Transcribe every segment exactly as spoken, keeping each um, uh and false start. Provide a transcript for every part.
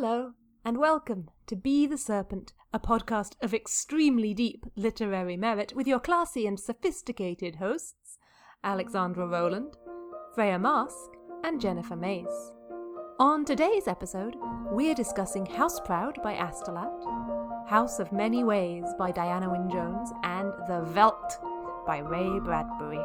Hello, and welcome to Be the Serpent, a podcast of extremely deep literary merit with your classy and sophisticated hosts, Alexandra Rowland, Freya Mask, and Jennifer Mays. On today's episode, we're discussing Houseproud by Astolat, House of Many Ways by Diana Wynne Jones, and The Veldt by Ray Bradbury.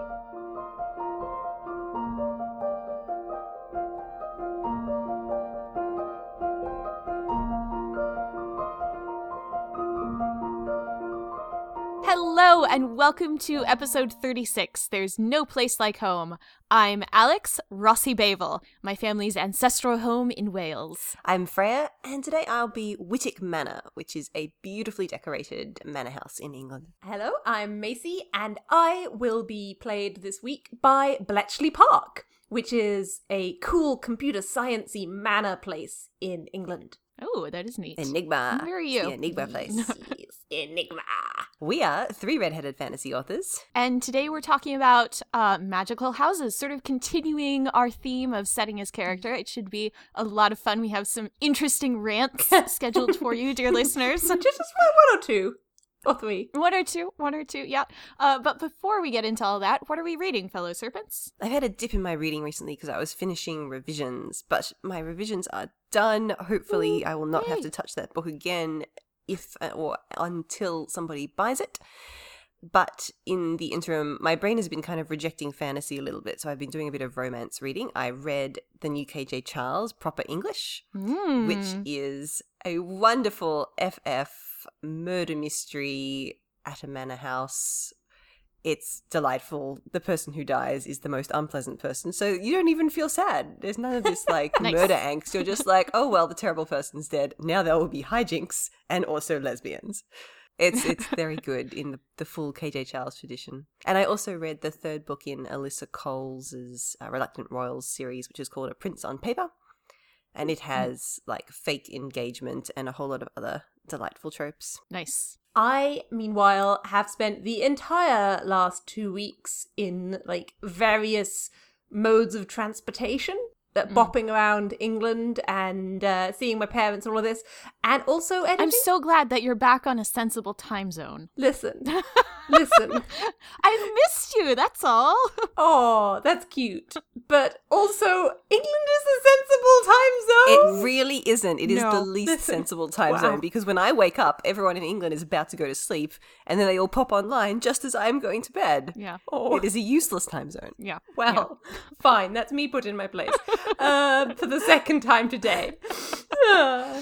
Hello and welcome to episode thirty-six, There's No Place Like Home. I'm Alex Rossi Bavel, my family's ancestral home in Wales. I'm Freya, and today I'll be Whittick Manor, which is a beautifully decorated manor house in England. Hello, I'm Macy, and I will be played this week by Bletchley Park, which is a cool computer sciencey manor place in England. Oh, that is neat. Enigma. Where are you? The Enigma place. Enigma. We are three redheaded fantasy authors. And today we're talking about uh, magical houses, sort of continuing our theme of setting as character. It should be a lot of fun. We have some interesting rants scheduled for you, dear listeners. Just one or two. Or three. One or two. One or two, yeah. Uh, but before we get into all that, what are we reading, fellow serpents? I've had a dip in my reading recently because I was finishing revisions, but my revisions are done. Hopefully, Ooh, I will not yay. have to touch that book again if or until somebody buys it. But in the interim, my brain has been kind of rejecting fantasy a little bit, so I've been doing a bit of romance reading. I read the new K J. Charles, Proper English, mm. which is a wonderful F F murder mystery at a manor house. It's delightful. The person who dies is the most unpleasant person, so you don't even feel sad. There's none of this, like, nice. murder angst. You're just like, oh, well, the terrible person's dead. Now there will be hijinks and also lesbians. It's it's very good in the, the full K J. Charles tradition. And I also read the third book in Alyssa Coles' uh, Reluctant Royals series, which is called A Prince on Paper. And it has, like, fake engagement and a whole lot of other delightful tropes. Nice. I, meanwhile, have spent the entire last two weeks in, like, various modes of transportation. That mm. bopping around England and uh, seeing my parents and all of this, and also editing. I'm so glad that you're back on a sensible time zone. Listen, listen. I've missed you, that's all. Oh, that's cute. But also, England is a sensible time zone. It really isn't. It is no. the least listen. sensible time wow. zone, because when I wake up, everyone in England is about to go to sleep, and then they all pop online just as I'm going to bed. Yeah. Oh. It is a useless time zone. Yeah. Well, yeah. fine. That's me put in my place. Uh, for the second time today. Uh,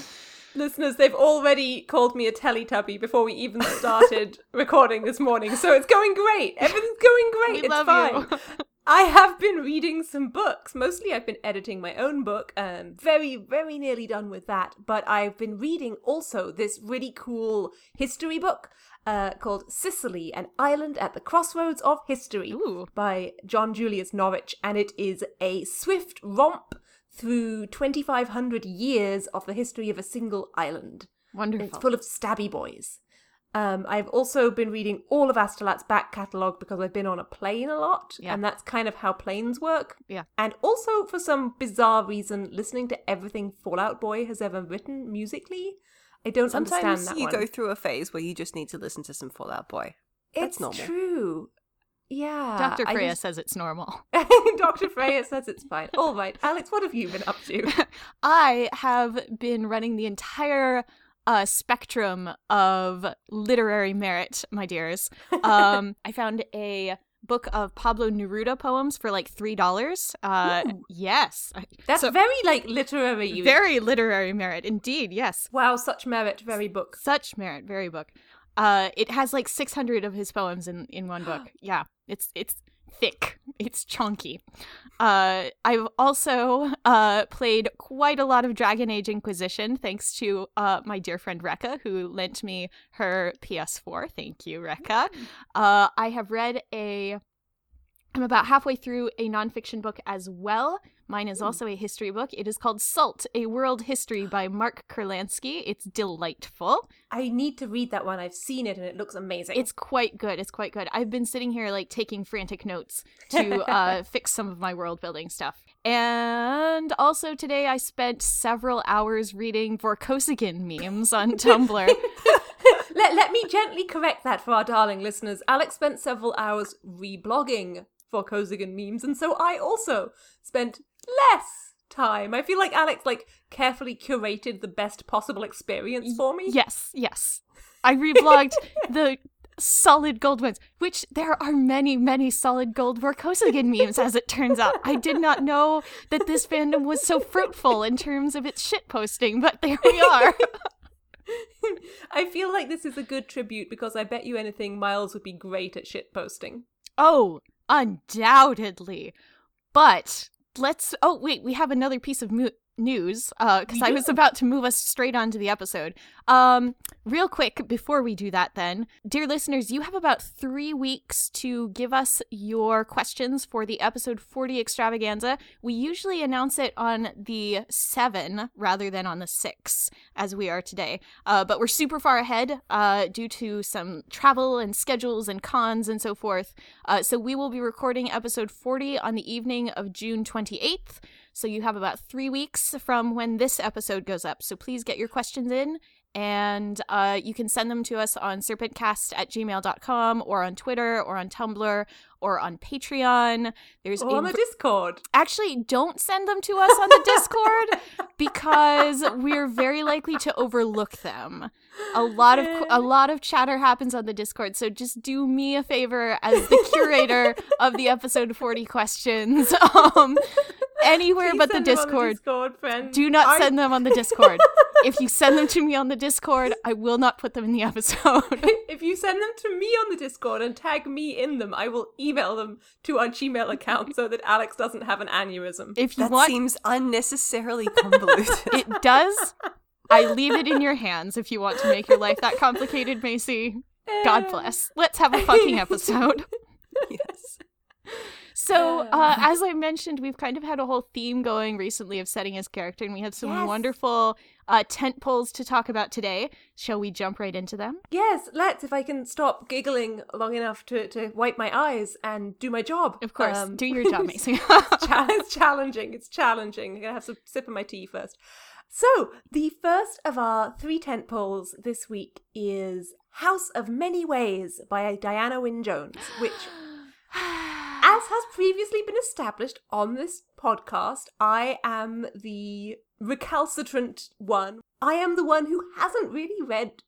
listeners, they've already called me a Teletubby before we even started recording this morning, so it's going great. Everything's going great. We it's love fine. You. I have been reading some books. Mostly I've been editing my own book. Um, very, very nearly done with that. But I've been reading also this really cool history book uh, called Sicily, An Island at the Crossroads of History Ooh. by John Julius Norwich. And it is a swift romp through twenty-five hundred years of the history of a single island. Wonderful. It's full of stabby boys. Um, I've also been reading all of Astolat's back catalogue because I've been on a plane a lot, yeah. and that's kind of how planes work. Yeah. And also, for some bizarre reason, listening to everything Fall Out Boy has ever written musically. I don't Sometimes understand that Sometimes you one. go through a phase where you just need to listen to some Fall Out Boy. That's it's normal. It's true. Yeah. Doctor Freya just... says it's normal. Doctor Freya says it's fine. All right. Alex, what have you been up to? I have been running the entire... a spectrum of literary merit, my dears. Um, I found a book of Pablo Neruda poems for like three dollars. Uh, yes. That's so, very like literary. Very literary merit, indeed, yes. Wow, such merit, very book. Such merit, very book. Uh, it has like six hundred of his poems in, in one book. Yeah, it's it's thick. It's chonky. Uh, I've also uh, played quite a lot of Dragon Age Inquisition, thanks to uh, my dear friend Rekka, who lent me her P S four. Thank you, Rekka. Uh, I have read a... I'm about halfway through a nonfiction book as well. Mine is also a history book. It is called Salt, A World History by Mark Kurlansky. It's delightful. I need to read that one. I've seen it and it looks amazing. It's quite good. It's quite good. I've been sitting here like taking frantic notes to uh, fix some of my world building stuff. And also today I spent several hours reading Vorkosigan memes on Tumblr. Let, let me gently correct that for our darling listeners. Alex spent several hours reblogging Vorkosigan memes, and so I also spent less time. I feel like Alex, like, carefully curated the best possible experience for me. Yes, yes. I reblogged the solid gold ones, which there are many, many solid gold Vorkosigan memes, as it turns out. I did not know that this fandom was so fruitful in terms of its shitposting, but there we are. I feel like this is a good tribute because I bet you anything Miles would be great at shitposting. Oh, undoubtedly. But let's... Oh, wait, we have another piece of mu- news because uh, I was about to move us straight on to the episode. Um, real quick, before we do that then, dear listeners, you have about three weeks to give us your questions for the episode forty extravaganza. We usually announce it on the seven rather than on the six, as we are today. Uh, but we're super far ahead uh, due to some travel and schedules and cons and so forth. Uh, so we will be recording episode forty on the evening of June twenty-eighth. So you have about three weeks from when this episode goes up. So please get your questions in, and uh, you can send them to us on serpentcast at gmail dot com or on Twitter or on Tumblr or on Patreon. There's or on the v- Discord. Actually, don't send them to us on the Discord because we're very likely to overlook them. A lot of a lot of chatter happens on the Discord, so just do me a favor as the curator of the episode forty questions. Um, Anywhere Please but the Discord. The Discord Do not I... send them on the Discord. If you send them to me on the Discord, I will not put them in the episode. If you send them to me on the Discord and tag me in them, I will email them to our Gmail account so that Alex doesn't have an aneurysm. If you that want... seems unnecessarily convoluted. It does. I leave it in your hands if you want to make your life that complicated, Macy. God bless. Let's have a fucking episode. Yes. So, uh, as I mentioned, we've kind of had a whole theme going recently of setting his character, and we have some yes. wonderful uh, tent poles to talk about today. Shall we jump right into them? Yes, let's, if I can stop giggling long enough to, to wipe my eyes and do my job. Of course, um, do your job, Macy. It's challenging, it's challenging. I'm going to have a sip of my tea first. So, the first of our three tent poles this week is House of Many Ways by Diana Wynne Jones, which... As has previously been established on this podcast, I am the recalcitrant one. I am the one who hasn't really read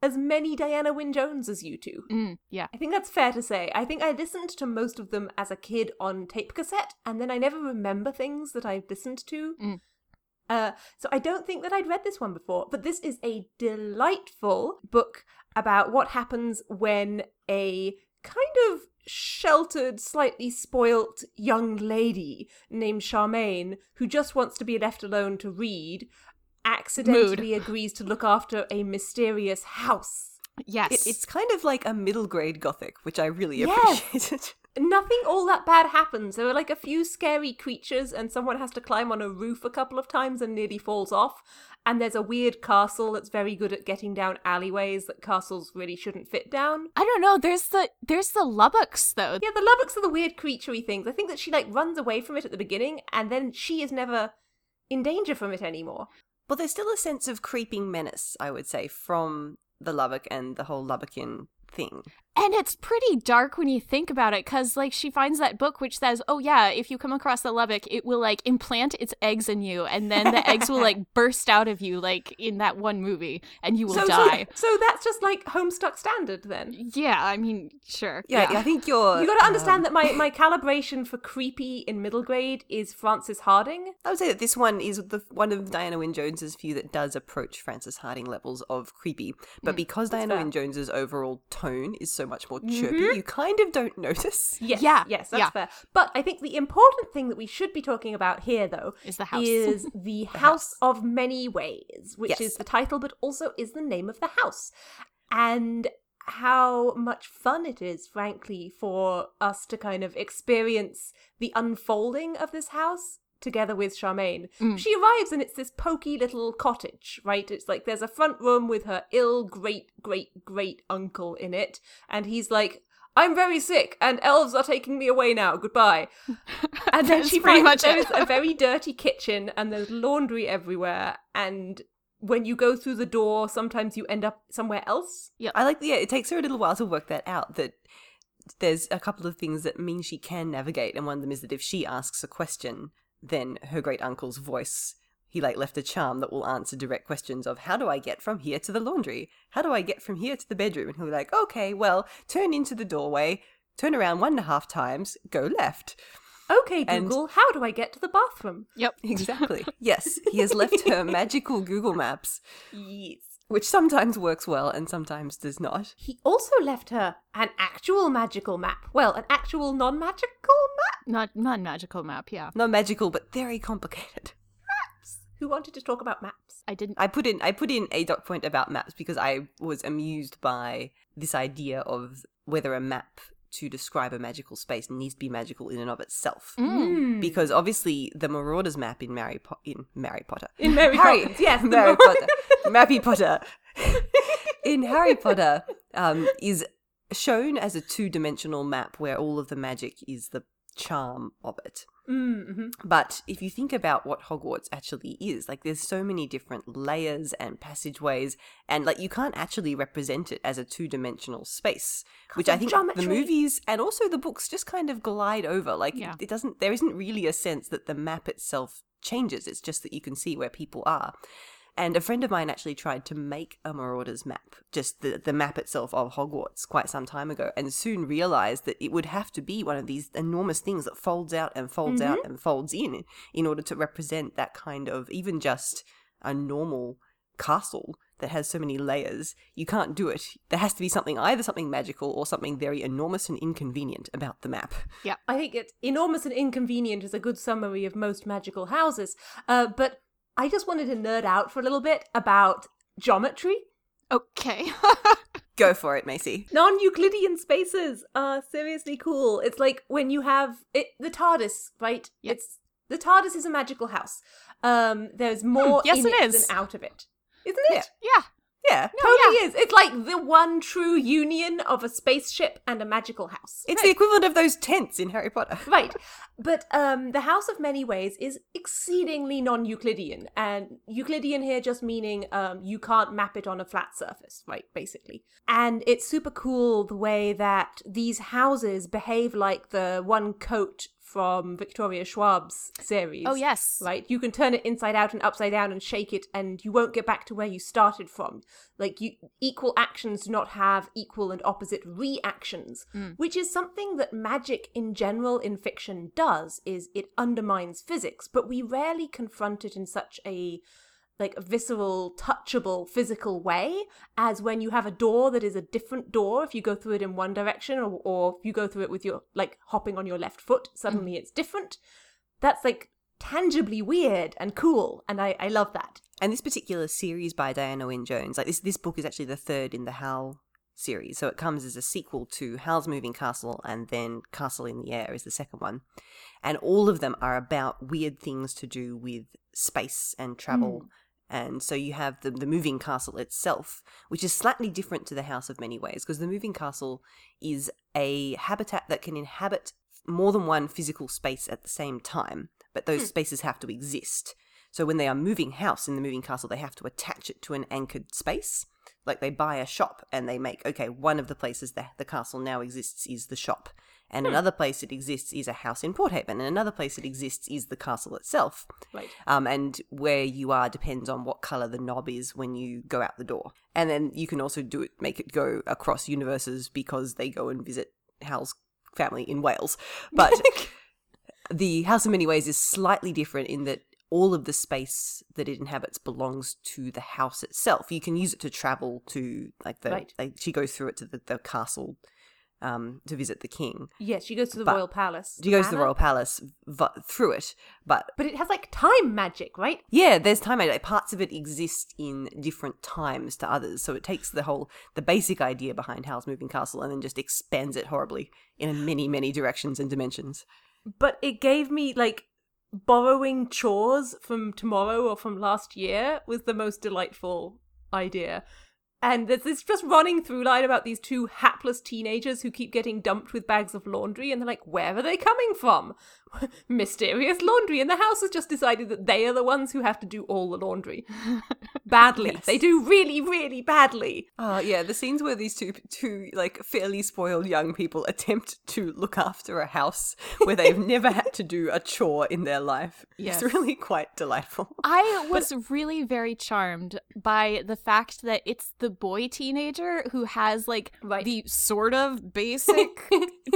as many Diana Wynne Jones as you two. Mm, yeah. I think that's fair to say. I think I listened to most of them as a kid on tape cassette, and then I never remember things that I've listened to. Mm. Uh, so I don't think that I'd read this one before, but this is a delightful book about what happens when a kind of sheltered, slightly spoilt young lady named Charmaine, who just wants to be left alone to read, accidentally Mood. agrees to look after a mysterious house. Yes. It, it's kind of like a middle grade gothic, which I really yes. appreciated. Nothing all that bad happens. There are like a few scary creatures, and someone has to climb on a roof a couple of times and nearly falls off. And there's a weird castle that's very good at getting down alleyways that castles really shouldn't fit down. I don't know. There's the there's the Lubbock's, though. Yeah, the Lubbock's are the weird creaturey things. I think that she, like, runs away from it at the beginning, and then she is never in danger from it anymore. Well, there's still a sense of creeping menace, I would say, from the Lubbock and the whole Lubbockian thing. And it's pretty dark when you think about it, because, like, she finds that book which says, oh, yeah, if you come across the Lubbock, it will, like, implant its eggs in you, and then the eggs will, like, burst out of you, like, in that one movie, and you will so, die. So, so that's just, like, Homestuck standard, then? Yeah, I mean, sure. Yeah, yeah. I think you're... you got to understand um... that my, my calibration for creepy in middle grade is Frances Harding. I would say that this one is the one of Diana Wynne Jones's few that does approach Frances Harding levels of creepy, but mm, because Diana Wynne Jones's overall tone is so much more chirpy, mm-hmm. you kind of don't notice. Yes, yeah, yes, that's yeah. fair. But I think the important thing that we should be talking about here, though, is the house, is the the house, house. of Many Ways, which yes. is the title, but also is the name of the house. And how much fun it is, frankly, for us to kind of experience the unfolding of this house together with Charmaine. Mm. She arrives and it's this pokey little cottage, right? It's like there's a front room with her ill great, great, great uncle in it. And he's like, I'm very sick and elves are taking me away now. Goodbye. And then she pretty much there's a very dirty kitchen and there's laundry everywhere. And when you go through the door, sometimes you end up somewhere else. Yeah, I like the, yeah, it takes her a little while to work that out, that there's a couple of things that mean she can navigate. And one of them is that if she asks a question, then her great uncle's voice, he like left a charm that will answer direct questions of, how do I get from here to the laundry? How do I get from here to the bedroom? And he'll be like, okay, well, turn into the doorway, turn around one and a half times, go left. Okay, Google, and how do I get to the bathroom? Yep. Exactly. Yes, he has left her magical Google Maps. Yes. Which sometimes works well and sometimes does not. He also left her an actual magical map. Well, an actual non-magical map? Not non-magical map, yeah. Non-magical, but very complicated. Who wanted to talk about maps? I didn't. I put in I put in a doc point about maps because I was amused by this idea of whether a map to describe a magical space needs to be magical in and of itself. Mm. Because obviously the Marauder's map in Mary po- in Mary Potter. In Mary Potter. Yes, Mary Potter. Mappy Potter. In Harry Potter um, is shown as a two-dimensional map where all of the magic is the charm of it. Mm-hmm. But if you think about what Hogwarts actually is, like there's so many different layers and passageways, and like you can't actually represent it as a two-dimensional space, God, which I think geometry. The movies and also the books just kind of glide over. Like yeah. it doesn't, there isn't really a sense that the map itself changes. It's just that you can see where people are. And a friend of mine actually tried to make a Marauder's map, just the, the map itself of Hogwarts, quite some time ago, and soon realised that it would have to be one of these enormous things that folds out and folds mm-hmm. out and folds in in order to represent that kind of, even just a normal castle that has so many layers. You can't do it. There has to be something, either something magical or something very enormous and inconvenient about the map. Yeah, I think it's enormous and inconvenient is a good summary of most magical houses, uh, but I just wanted to nerd out for a little bit about geometry. Okay. Go for it, Macy. Non-Euclidean spaces are seriously cool. It's like when you have it, the TARDIS, right? Yep. It's the TARDIS is a magical house. Um, there's more hmm, yes, in it, it is. Than out of it. Isn't it? Yeah. Yeah. No, totally yeah. is. It's like the one true union of a spaceship and a magical house. It's right. The equivalent of those tents in Harry Potter. Right. But um, the House of Many Ways is exceedingly non-Euclidean. And Euclidean here just meaning um, you can't map it on a flat surface, right, basically. And it's super cool the way that these houses behave like the one coat from Victoria Schwab's series. Oh, yes. Right? You can turn it inside out and upside down and shake it and you won't get back to where you started from. Like, you, equal actions do not have equal and opposite reactions, mm. which is something that magic in general in fiction does, is it undermines physics, but we rarely confront it in such a like a visceral, touchable, physical way, as when you have a door that is a different door. If you go through it in one direction or, or if you go through it with your, like, hopping on your left foot, suddenly mm. it's different. That's, like, tangibly weird and cool, and I, I love that. And this particular series by Diana Wynne Jones, like, this this book is actually the third in the Howl series, so it comes as a sequel to Howl's Moving Castle, and then Castle in the Air is the second one. And all of them are about weird things to do with space and travel, mm. And so you have the, the moving castle itself, which is slightly different to the House of Many Ways, because the moving castle is a habitat that can inhabit more than one physical space at the same time, but those spaces have to exist. So when they are moving house in the moving castle, they have to attach it to an anchored space. Like they buy a shop and they make, okay, one of the places that the castle now exists is the shop. And hmm. another place it exists is a house in Porthaven, and another place it exists is the castle itself. Right. Um, and where you are depends on what colour the knob is when you go out the door. And then you can also do it, make it go across universes because they go and visit Hal's family in Wales. But the House in Many Ways is slightly different in that all of the space that it inhabits belongs to the house itself. You can use it to travel to, like, the right. like she goes through it to the, the castle. Um, to visit the king. Yes, she goes to the but royal palace. She goes to the royal palace v- through it, but but it has like time magic, right? Yeah, there's time magic. Like, parts of it exist in different times to others, so it takes the whole the basic idea behind Howl's Moving Castle and then just expands it horribly in many many directions and dimensions. But it gave me like. Borrowing chores from tomorrow or from last year was the most delightful idea. And there's this just running through line about these two hapless teenagers who keep getting dumped with bags of laundry. And they're like, where are they coming from? Mysterious laundry. And the house has just decided that they are the ones who have to do all the laundry. Badly. Yes. They do really, really badly. Uh, yeah, the scenes where these two, two like, fairly spoiled young people attempt to look after a house where they've never had to do a chore in their life. Yes. It's really quite delightful. I was but- really very charmed by the fact that it's the The boy teenager who has like right. the sort of basic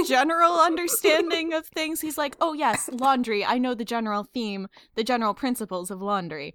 general understanding of things. He's like, oh yes, laundry, I know the general theme, the general principles of laundry,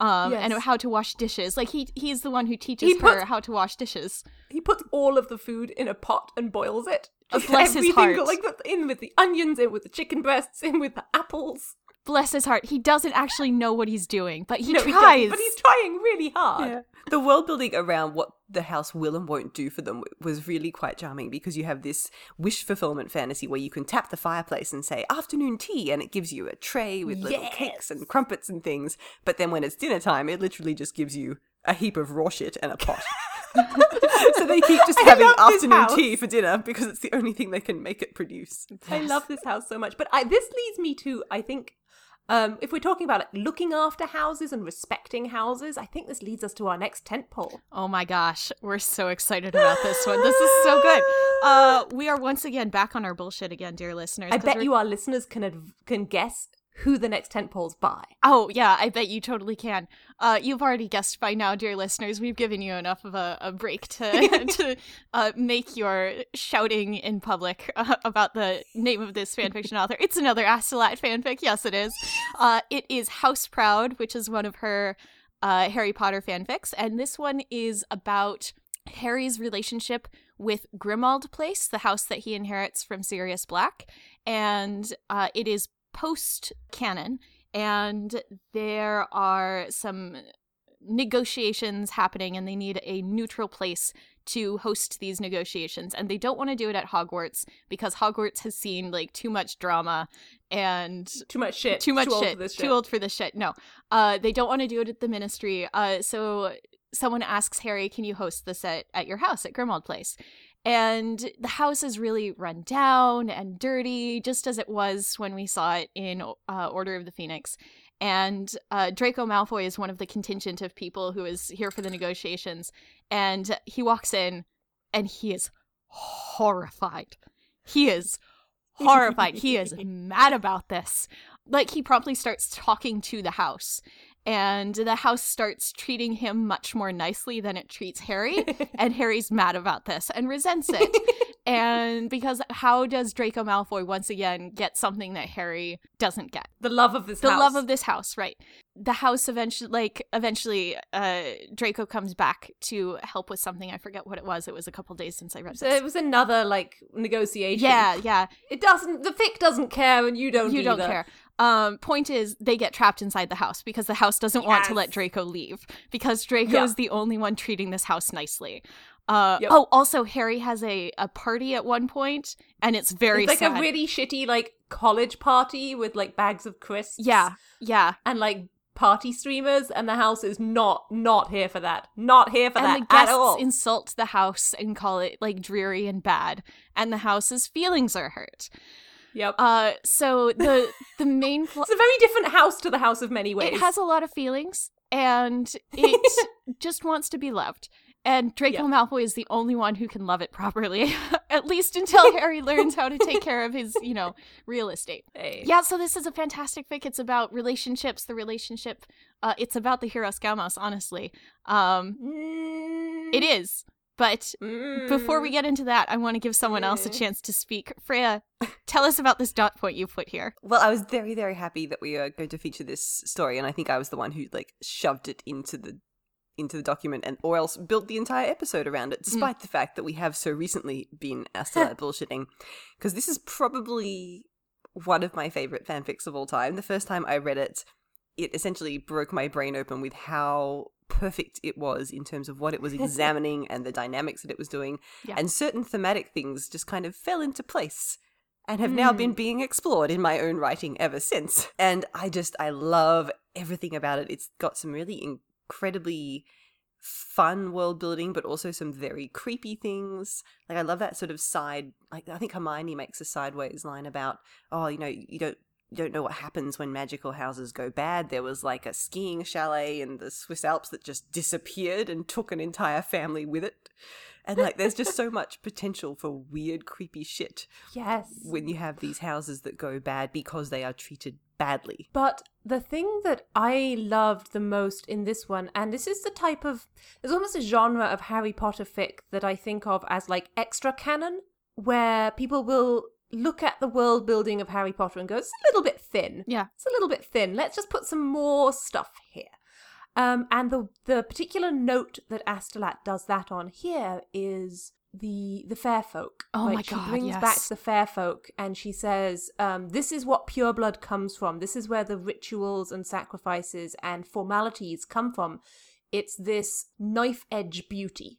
um yes. and how to wash dishes. Like he he's the one who teaches he her puts, how to wash dishes. He puts all of the food in a pot and boils it. Bless his heart. Like, in with the onions, in with the chicken breasts, in with the apples. Bless his heart. He doesn't actually know what he's doing, but he no, tries. He but he's trying really hard. Yeah. The world building around what the house will and won't do for them was really quite charming, because you have this wish fulfillment fantasy where you can tap the fireplace and say afternoon tea, and it gives you a tray with little yes. cakes and crumpets and things. But then when it's dinner time, it literally just gives you a heap of raw shit and a pot. So they keep just I having afternoon tea for dinner because it's the only thing they can make it produce. Yes. I love this house so much. But I, this leads me to, I think, Um, if we're talking about like, looking after houses and respecting houses, I think this leads us to our next tentpole. Oh my gosh, we're so excited about this one. This is so good. Uh, we are once again back on our bullshit again, dear listeners. I bet we're... you our listeners can adv- can guess who the next tentpole's by. Oh yeah, I bet you totally can. Uh, you've already guessed by now, dear listeners. We've given you enough of a, a break to to uh, make your shouting in public uh, about the name of this fanfiction author. It's another Astolat fanfic. Yes, it is. Uh, it is Houseproud, which is one of her uh, Harry Potter fanfics, and this one is about Harry's relationship with Grimmauld Place, the house that he inherits from Sirius Black, and uh, it is post-canon, and there are some negotiations happening, and they need a neutral place to host these negotiations, and they don't want to do it at Hogwarts because Hogwarts has seen like too much drama and too much shit too much too shit. Old shit too old for this shit no uh they don't want to do it at the Ministry, uh so someone asks Harry, can you host this at, at your house at Grimmauld Place? And the house is really run down and dirty, just as it was when we saw it in uh, Order of the Phoenix. And uh, Draco Malfoy is one of the contingent of people who is here for the negotiations. And he walks in, and he is horrified. He is horrified. He is mad about this. Like, he promptly starts talking to the house. And the house starts treating him much more nicely than it treats Harry. And Harry's mad about this and resents it. And because how does Draco Malfoy once again get something that Harry doesn't get? The love of this the house. The love of this house, right. The house eventually, like, eventually uh, Draco comes back to help with something. I forget what it was. It was a couple days since I read so this. It was another, like, negotiation. Yeah, yeah. It doesn't, the fic doesn't care and you don't You either. Don't care. Um, point is, they get trapped inside the house because the house doesn't yes. want to let Draco leave, because Draco is yeah. the only one treating this house nicely. Uh, yep. Oh, also, Harry has a, a party at one point, and it's very it's like sad. A really shitty, like, college party with, like, bags of crisps. Yeah, yeah. And, like, party streamers, and the house is not, not here for that. Not here for and that at all. And the guests insult the house and call it, like, dreary and bad, and the house's feelings are hurt. Yep. Uh, so the the main... Pl- it's a very different house to the House of Many Ways. It has a lot of feelings, and it just wants to be loved. And Draco yep. Malfoy is the only one who can love it properly, at least until Harry learns how to take care of his, you know, real estate. Hey. Yeah, so this is a fantastic fic. It's about relationships, the relationship. Uh, it's about the Heros Gamos, honestly. Um, mm. It is. But mm. before we get into that, I want to give someone else a chance to speak. Freya, tell us about this dot point you put here. Well, I was very, very happy that we are going to feature this story, and I think I was the one who like shoved it into the into the document, and or else built the entire episode around it, despite mm. the fact that we have so recently been Astolat bullshitting, because this is probably one of my favorite fanfics of all time. The first time I read it, it essentially broke my brain open with how perfect it was in terms of what it was examining and the dynamics that it was doing. Yeah. And certain thematic things just kind of fell into place and have mm. now been being explored in my own writing ever since. And I just, I love everything about it. It's got some really incredibly fun world building, but also some very creepy things. Like, I love that sort of side, like, I think Hermione makes a sideways line about, oh, you know, you don't you don't know what happens when magical houses go bad. There was like a skiing chalet in the Swiss Alps that just disappeared and took an entire family with it. And like, there's just so much potential for weird, creepy shit. Yes. When you have these houses that go bad because they are treated badly. But the thing that I loved the most in this one, and this is the type of, there's almost a genre of Harry Potter fic that I think of as like extra canon, where people will look at the world building of Harry Potter and go, it's a little bit thin. Yeah. It's a little bit thin. Let's just put some more stuff here. Um, and the the particular note that Astolat does that on here is the the fair folk. Oh, right? my God, She brings yes. back the fair folk, and she says, um, this is what pure blood comes from. This is where the rituals and sacrifices and formalities come from. It's this knife-edge beauty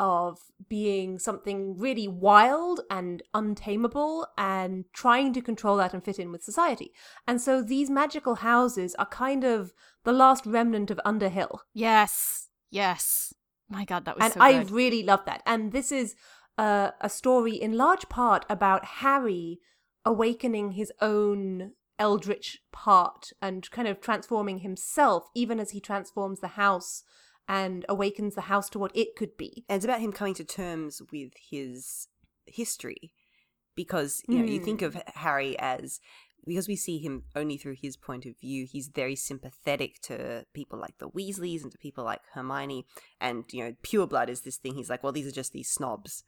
of being something really wild and untamable and trying to control that and fit in with society. And so these magical houses are kind of the last remnant of Underhill. Yes, yes. My God, that was and so good. And I really love that. And this is uh, a story in large part about Harry awakening his own eldritch part and kind of transforming himself, even as he transforms the house and awakens the house to what it could be. And it's about him coming to terms with his history, because, you know, mm. you think of Harry as, because we see him only through his point of view, he's very sympathetic to people like the Weasleys and to people like Hermione. And, you know, pure blood is this thing. He's like, well, these are just these snobs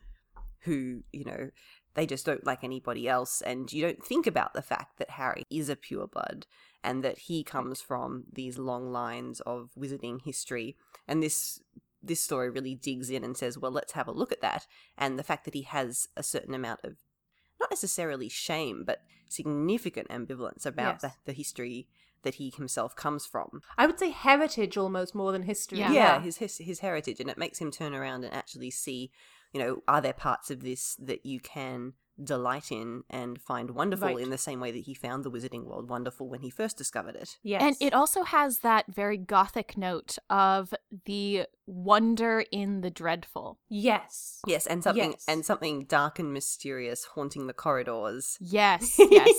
who, you know, they just don't like anybody else. And you don't think about the fact that Harry is a pure blood, and that he comes from these long lines of wizarding history. And this this story really digs in and says, well, let's have a look at that. And the fact that he has a certain amount of, not necessarily shame, but significant ambivalence about yes. the, the history that he himself comes from. I would say heritage almost more than history. Yeah, yeah his, his his heritage. And it makes him turn around and actually see, you know, are there parts of this that you can delight in and find wonderful right. in the same way that he found the wizarding world wonderful when he first discovered it. Yes. And it also has that very gothic note of the wonder in the dreadful. Yes. Yes, and something yes. and something dark and mysterious haunting the corridors. Yes, yes.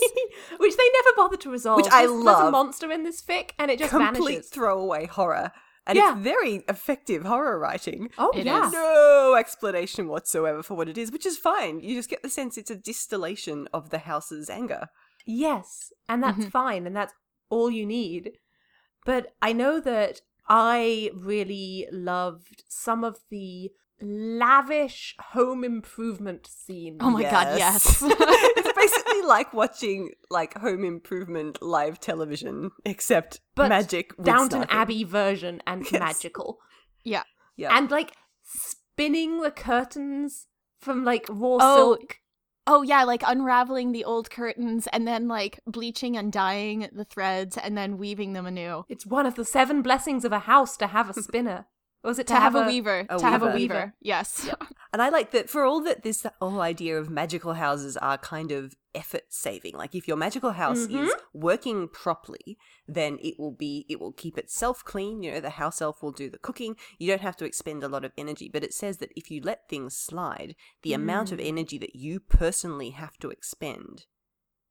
Which they never bother to resolve. Which I There's love. There's a monster in this fic and it just Complete vanishes. Complete throwaway horror. And yeah. it's very effective horror writing. Oh, it yeah. is. No explanation whatsoever for what it is, which is fine. You just get the sense it's a distillation of the house's anger. Yes, and that's mm-hmm. fine, and that's all you need. But I know that I really loved some of the lavish home improvement scenes. Oh, my yes. God, yes. It's basically like watching, like, home improvement live television, except but magic. Downton Abbey version and yes. magical. Yeah. yeah. And, like, spinning the curtains from, like, raw oh. silk. Oh, yeah, like, unraveling the old curtains and then, like, bleaching and dyeing the threads and then weaving them anew. It's one of the seven blessings of a house to have a spinner. Or was it to, to have, have a, a weaver? A to weaver. have a weaver, yes. Yeah. And I like that for all that this whole idea of magical houses are kind of effort-saving. Like, if your magical house mm-hmm. is working properly, then it will be, it will keep itself clean. You know, the house elf will do the cooking. You don't have to expend a lot of energy. But it says that if you let things slide, the mm. amount of energy that you personally have to expend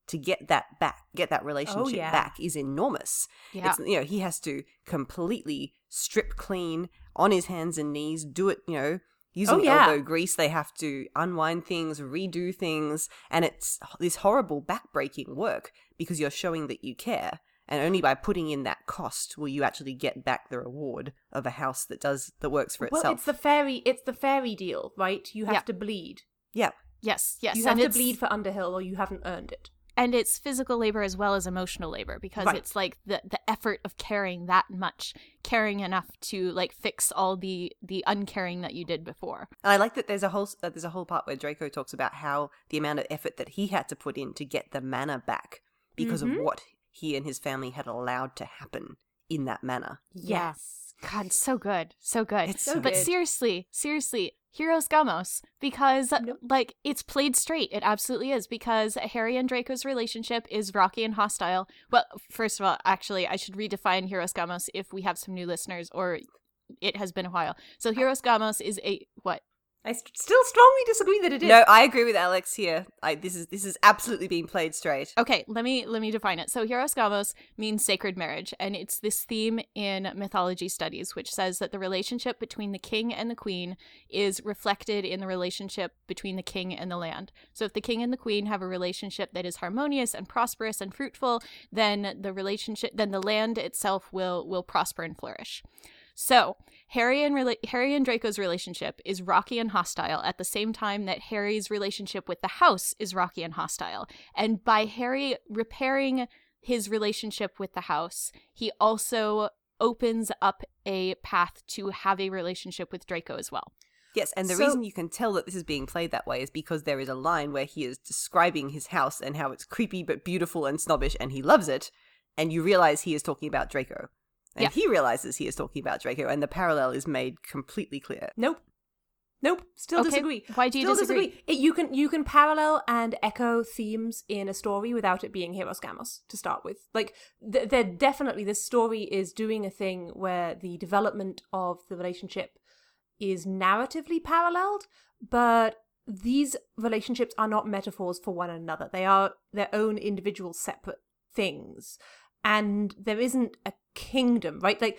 to get that back, get that relationship oh, yeah. back is enormous. Yeah. It's, you know, he has to completely strip clean on his hands and knees, do it, you know, using oh, yeah. elbow grease. They have to unwind things, redo things. And it's this horrible backbreaking work because you're showing that you care. And only by putting in that cost will you actually get back the reward of a house that does, that works for itself. Well, it's the fairy, it's the fairy deal, right? You have yeah. to bleed. Yeah. Yes, yes. You have and to bleed for Underhill or you haven't earned it. And it's physical labor as well as emotional labor because right. it's like the, the effort of caring that much, caring enough to like fix all the, the uncaring that you did before. And I like that there's a whole uh, there's a whole part where Draco talks about how the amount of effort that he had to put in to get the manor back because mm-hmm. of what he and his family had allowed to happen in that manor. Yes. yes. God, so good. So good. It's so but good. seriously, seriously. Heroes Gamos, because, nope. like, it's played straight. It absolutely is, because Harry and Draco's relationship is rocky and hostile. Well, first of all, actually, I should redefine Heroes Gamos if we have some new listeners or it has been a while. So Heros Gamos is a what? I st- still strongly disagree that it is. No, I agree with Alex here. I, this is this is absolutely being played straight. Okay, let me let me define it. So Heros Gamos means sacred marriage, and it's this theme in mythology studies, which says that the relationship between the king and the queen is reflected in the relationship between the king and the land. So if the king and the queen have a relationship that is harmonious and prosperous and fruitful, then the relationship, then the land itself will will prosper and flourish. So, Harry and rela- Harry and Draco's relationship is rocky and hostile at the same time that Harry's relationship with the house is rocky and hostile. And by Harry repairing his relationship with the house, he also opens up a path to have a relationship with Draco as well. Yes, and the so, reason you can tell that this is being played that way is because there is a line where he is describing his house and how it's creepy but beautiful and snobbish and he loves it, and you realize he is talking about Draco. And yeah. he realizes he is talking about Draco, and the parallel is made completely clear. Nope. Nope. Still okay. disagree. Why do you Still disagree? disagree. It, you can you can parallel and echo themes in a story without it being Heros Gamos to start with. Like, th- they're definitely, this story is doing a thing where the development of the relationship is narratively paralleled, but these relationships are not metaphors for one another. They are their own individual separate things. And there isn't a kingdom, right? Like,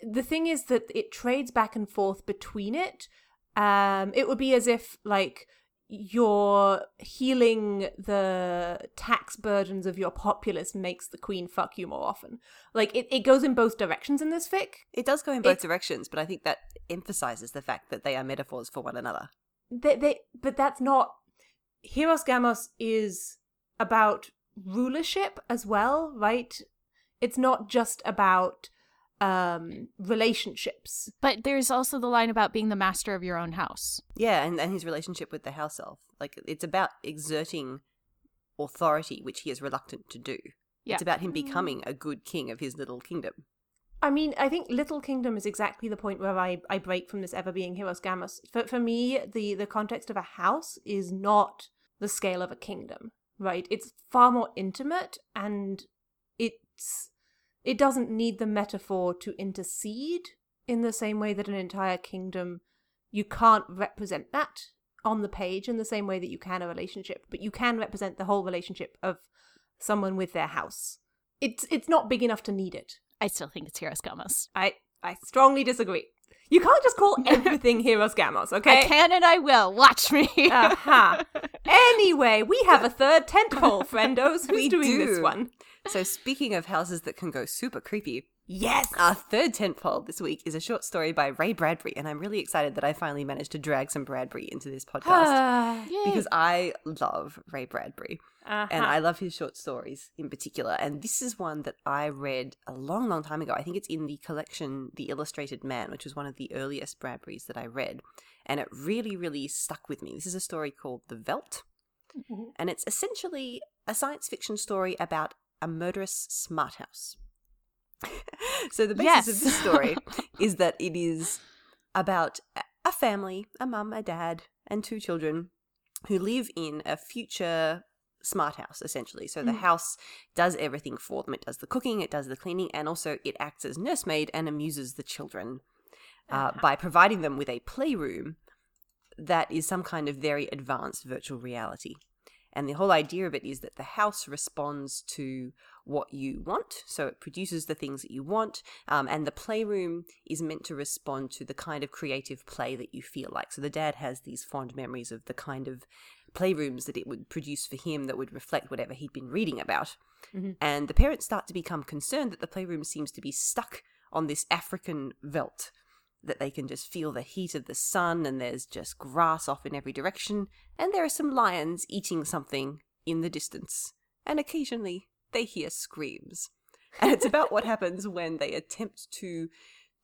the thing is that it trades back and forth between it. Um, it would be as if, like, you're healing the tax burdens of your populace makes the queen fuck you more often. Like, it, it goes in both directions in this fic. It does go in both it, directions, but I think that emphasizes the fact that they are metaphors for one another. They, they, but that's not... Heros Gamos is about... rulership as well, right? It's not just about um relationships. But there's also the line about being the master of your own house. Yeah, and, and his relationship with the house elf. Like, it's about exerting authority, which he is reluctant to do. Yeah. It's about him becoming a good king of his little kingdom. I mean, I think Little Kingdom is exactly the point where I, I break from this ever being Heros Gamos. For, for me, the, the context of a house is not the scale of a kingdom. Right, it's far more intimate, and it's it doesn't need the metaphor to intercede in the same way that an entire kingdom, you can't represent that on the page in the same way that you can a relationship, but you can represent the whole relationship of someone with their house. It's it's not big enough to need it. I still think it's Heros Gamos. I, I strongly disagree. You can't just call everything Heros Gamos, okay? I can and I will. Watch me. Aha. Uh-huh. Anyway, we have a third tentpole, friendos. Who's we doing do. this one? So speaking of houses that can go super creepy, yes, our third tentpole this week is a short story by Ray Bradbury, and I'm really excited that I finally managed to drag some Bradbury into this podcast because I love Ray Bradbury, uh-huh. and I love his short stories in particular. And this is one that I read a long, long time ago. I think it's in the collection The Illustrated Man, which was one of the earliest Bradburys that I read, and it really, really stuck with me. This is a story called The Veld, mm-hmm. and it's essentially a science fiction story about a murderous smart house. So the basis yes. of this story is that it is about a family, a mum, a dad, and two children who live in a future smart house, essentially. So the mm. house does everything for them. It does the cooking, it does the cleaning, and also it acts as nursemaid and amuses the children uh, uh-huh. by providing them with a playroom that is some kind of very advanced virtual reality. And the whole idea of it is that the house responds to what you want, so it produces the things that you want, um, and the playroom is meant to respond to the kind of creative play that you feel like. So the dad has these fond memories of the kind of playrooms that it would produce for him that would reflect whatever he'd been reading about. Mm-hmm. And the parents start to become concerned that the playroom seems to be stuck on this African veldt, that they can just feel the heat of the sun and there's just grass off in every direction and there are some lions eating something in the distance and occasionally they hear screams. And it's about what happens when they attempt to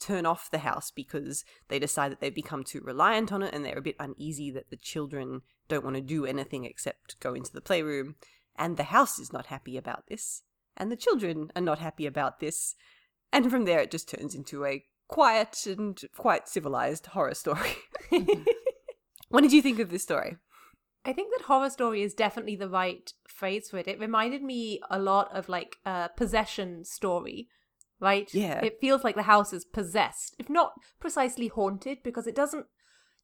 turn off the house because they decide that they've become too reliant on it and they're a bit uneasy that the children don't want to do anything except go into the playroom. And the house is not happy about this and the children are not happy about this. And from there it just turns into a quiet and quite civilized horror story. What did you think of this story? I think that horror story is definitely the right phrase for it. It reminded me a lot of like a possession story, right? Yeah. It feels like the house is possessed, if not precisely haunted, because it doesn't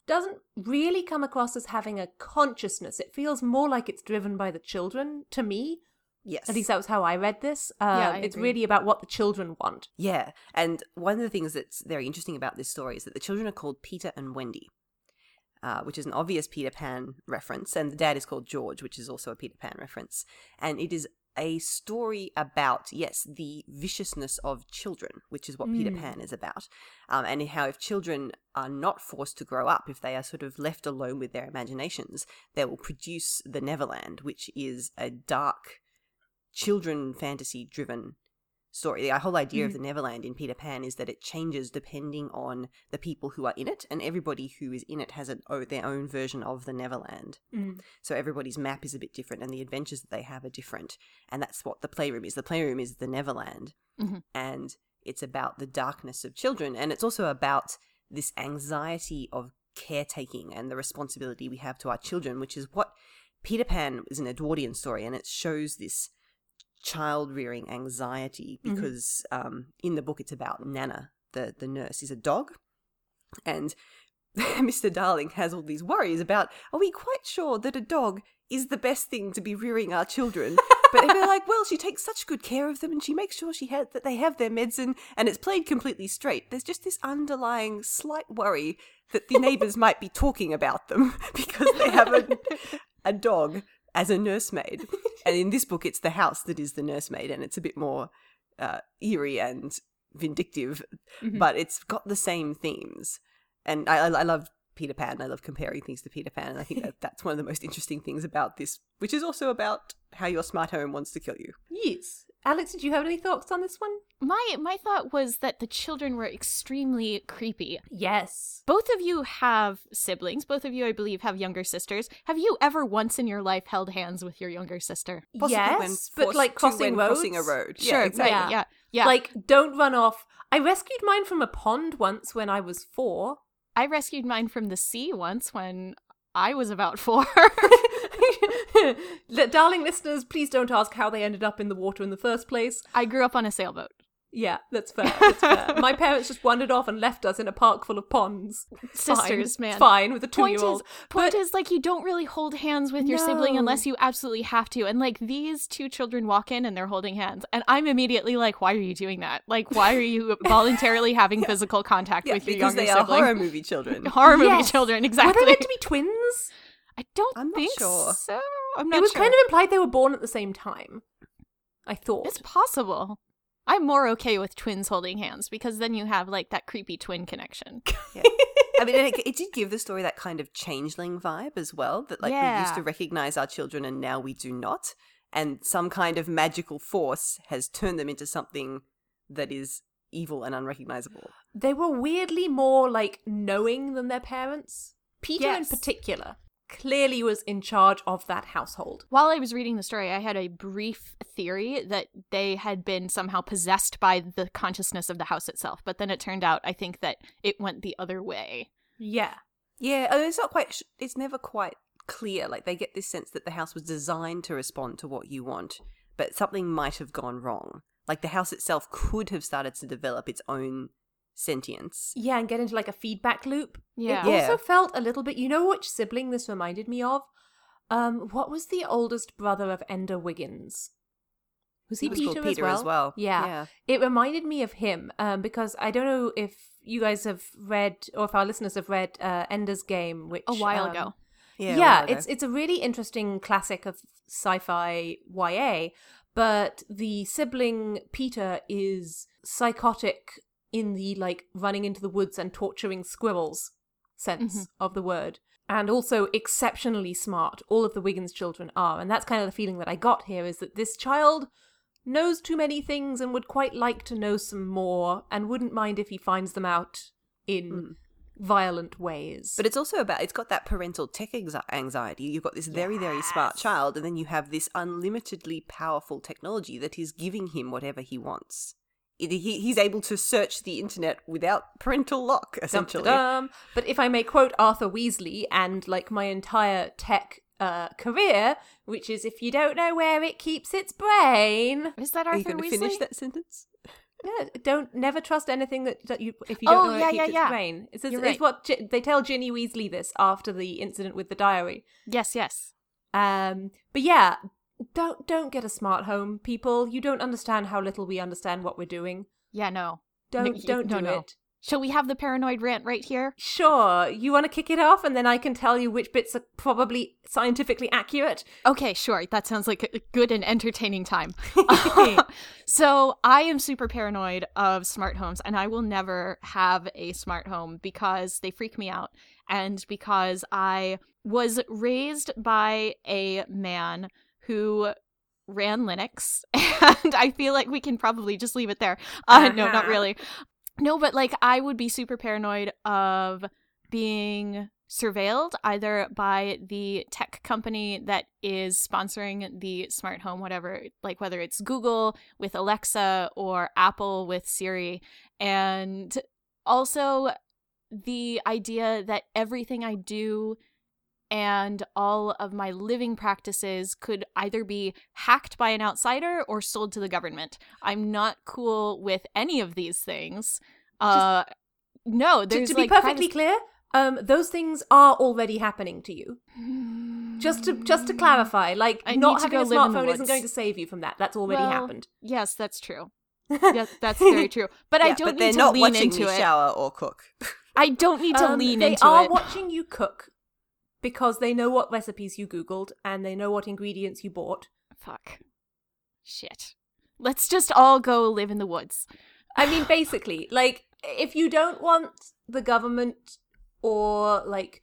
doesn't really come across as having a consciousness. It feels more like it's driven by the children, to me. Yes. At least that was how I read this. Um, yeah, it's really about what the children want. Yeah. And one of the things that's very interesting about this story is that the children are called Peter and Wendy, uh, which is an obvious Peter Pan reference. And the dad is called George, which is also a Peter Pan reference. And it is a story about, yes, the viciousness of children, which is what mm. Peter Pan is about, um, and how if children are not forced to grow up, if they are sort of left alone with their imaginations, they will produce the Neverland, which is a dark children fantasy-driven story. The whole idea mm. of the Neverland in Peter Pan is that it changes depending on the people who are in it, and everybody who is in it has an, oh, their own version of the Neverland. Mm. So everybody's map is a bit different and the adventures that they have are different, and that's what the playroom is. The playroom is the Neverland, mm-hmm. and it's about the darkness of children, and it's also about this anxiety of caretaking and the responsibility we have to our children, which is what Peter Pan is an Edwardian story, and it shows this child-rearing anxiety because mm-hmm. um, in the book it's about Nana, the, the nurse, is a dog, and Mister Darling has all these worries about, are we quite sure that a dog is the best thing to be rearing our children? But they're like, well, she takes such good care of them and she makes sure she ha- that they have their medicine, and it's played completely straight. There's just this underlying slight worry that the neighbours might be talking about them because they have a, a dog as a nursemaid. And in this book, it's the house that is the nursemaid, and it's a bit more uh, eerie and vindictive, mm-hmm. but it's got the same themes. And I, I love Peter Pan. I love comparing things to Peter Pan, and I think that that's one of the most interesting things about this, which is also about how your smart home wants to kill you. Yes. Alex, did you have any thoughts on this one? My my thought was that the children were extremely creepy. Yes. Both of you have siblings. Both of you, I believe, have younger sisters. Have you ever once in your life held hands with your younger sister? Possibly yes, when forced but like crossing, to when crossing a road. Sure, yeah, exactly. Yeah. yeah, yeah. Like, don't run off. I rescued mine from a pond once when I was four. I rescued mine from the sea once when I was about four. Darling listeners, please don't ask how they ended up in the water in the first place. I grew up on a sailboat. Yeah, that's fair. That's fair. My parents just wandered off and left us in a park full of ponds. Sisters, fine, man. Fine, with a two-year-old. Point, is, point but, is, like, you don't really hold hands with your no. sibling unless you absolutely have to. And, like, these two children walk in and they're holding hands. And I'm immediately like, why are you doing that? Like, why are you voluntarily having yeah. physical contact yeah, with your younger sibling? Because they are horror movie children. Horror yes. movie children, exactly. Were they meant to be twins? I don't I'm think sure. so. I'm not sure. It was sure. kind of implied they were born at the same time, I thought. It's possible. I'm more okay with twins holding hands because then you have, like, that creepy twin connection. Yeah. I mean, it, it did give the story that kind of changeling vibe as well, that, like, yeah. we used to recognize our children and now we do not. And some kind of magical force has turned them into something that is evil and unrecognizable. They were weirdly more, like, knowing than their parents. Peter yes. in particular clearly was in charge of that household. While I was reading the story, I had a brief theory that they had been somehow possessed by the consciousness of the house itself, but then it turned out, I think, that it went the other way. Yeah. Yeah, it's not quite, it's never quite clear. Like, they get this sense that the house was designed to respond to what you want, but something might have gone wrong. Like, the house itself could have started to develop its own sentience. Yeah, and get into like a feedback loop. Yeah. It also yeah. felt a little bit, you know which sibling this reminded me of? Um, what was the oldest brother of Ender Wiggins? Was he was Peter, Peter as well? As well. Yeah. yeah. It reminded me of him um, because I don't know if you guys have read or if our listeners have read uh, Ender's Game, which a while um, ago. Yeah, yeah it's it's a really interesting classic of sci-fi Y A, but the sibling Peter is psychotic in the, like, running into the woods and torturing squirrels sense mm-hmm. of the word. And also exceptionally smart. All of the Wiggins children are. And that's kind of the feeling that I got here, is that this child knows too many things and would quite like to know some more and wouldn't mind if he finds them out in mm. violent ways. But it's also about, it's got that parental tech anxiety. You've got this very, yes. very smart child, and then you have this unlimitedly powerful technology that is giving him whatever he wants. He, he's able to search the internet without parental lock, essentially. Dum-dum. But if I may quote Arthur Weasley and, like, my entire tech uh, career, which is, if you don't know where it keeps its brain... Is that Arthur Weasley? Are you going to finish that sentence? Yeah, don't never trust anything that, that you if you don't oh, know yeah, it yeah, keeps yeah. its rain. It's, it's, right. it's what they tell Ginny Weasley this after the incident with the diary. Yes, yes. Um, but yeah, don't don't get a smart home, people. You don't understand how little we understand what we're doing. Yeah, no. Don't no, don't no, do no. it. Shall we have the paranoid rant right here? Sure. You want to kick it off and then I can tell you which bits are probably scientifically accurate? Okay, sure. That sounds like a good and entertaining time. So I am super paranoid of smart homes and I will never have a smart home because they freak me out and because I was raised by a man who ran Linux and I feel like we can probably just leave it there. Uh, uh-huh. No, not really. No, but like I would be super paranoid of being surveilled either by the tech company that is sponsoring the smart home, whatever, like whether it's Google with Alexa or Apple with Siri. And also the idea that everything I do and all of my living practices could either be hacked by an outsider or sold to the government. I'm not cool with any of these things. Uh, Just, no, there's to, to like be perfectly privacy- clear, um, those things are already happening to you. Just to just to clarify, like I not having a smartphone isn't going to save you from that. That's already well, happened. Yes, that's true. Yes, that's very true. But yeah, I don't but need to lean into it. They're not watching you shower or cook. I don't need to um, lean into it. They are watching you cook. Because they know what recipes you Googled and they know what ingredients you bought. Fuck. Shit. Let's just all go live in the woods. I mean, basically, like, if you don't want the government or, like,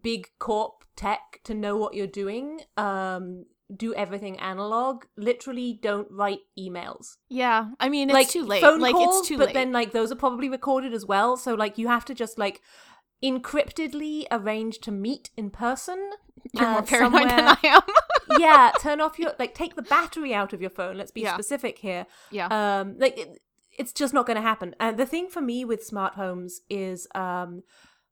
big corp tech to know what you're doing, um, do everything analog. Literally don't write emails. Yeah. I mean, it's like, too late. Phone like, calls, it's too but late. Then, like, those are probably recorded as well. So, like, you have to just, like... encryptedly arrange to meet in person. You're uh, more paranoid somewhere. Than I am. Yeah, turn off your like take the battery out of your phone. Let's be yeah. specific here. Yeah, um, like it, it's just not going to happen. And the thing for me with smart homes is um,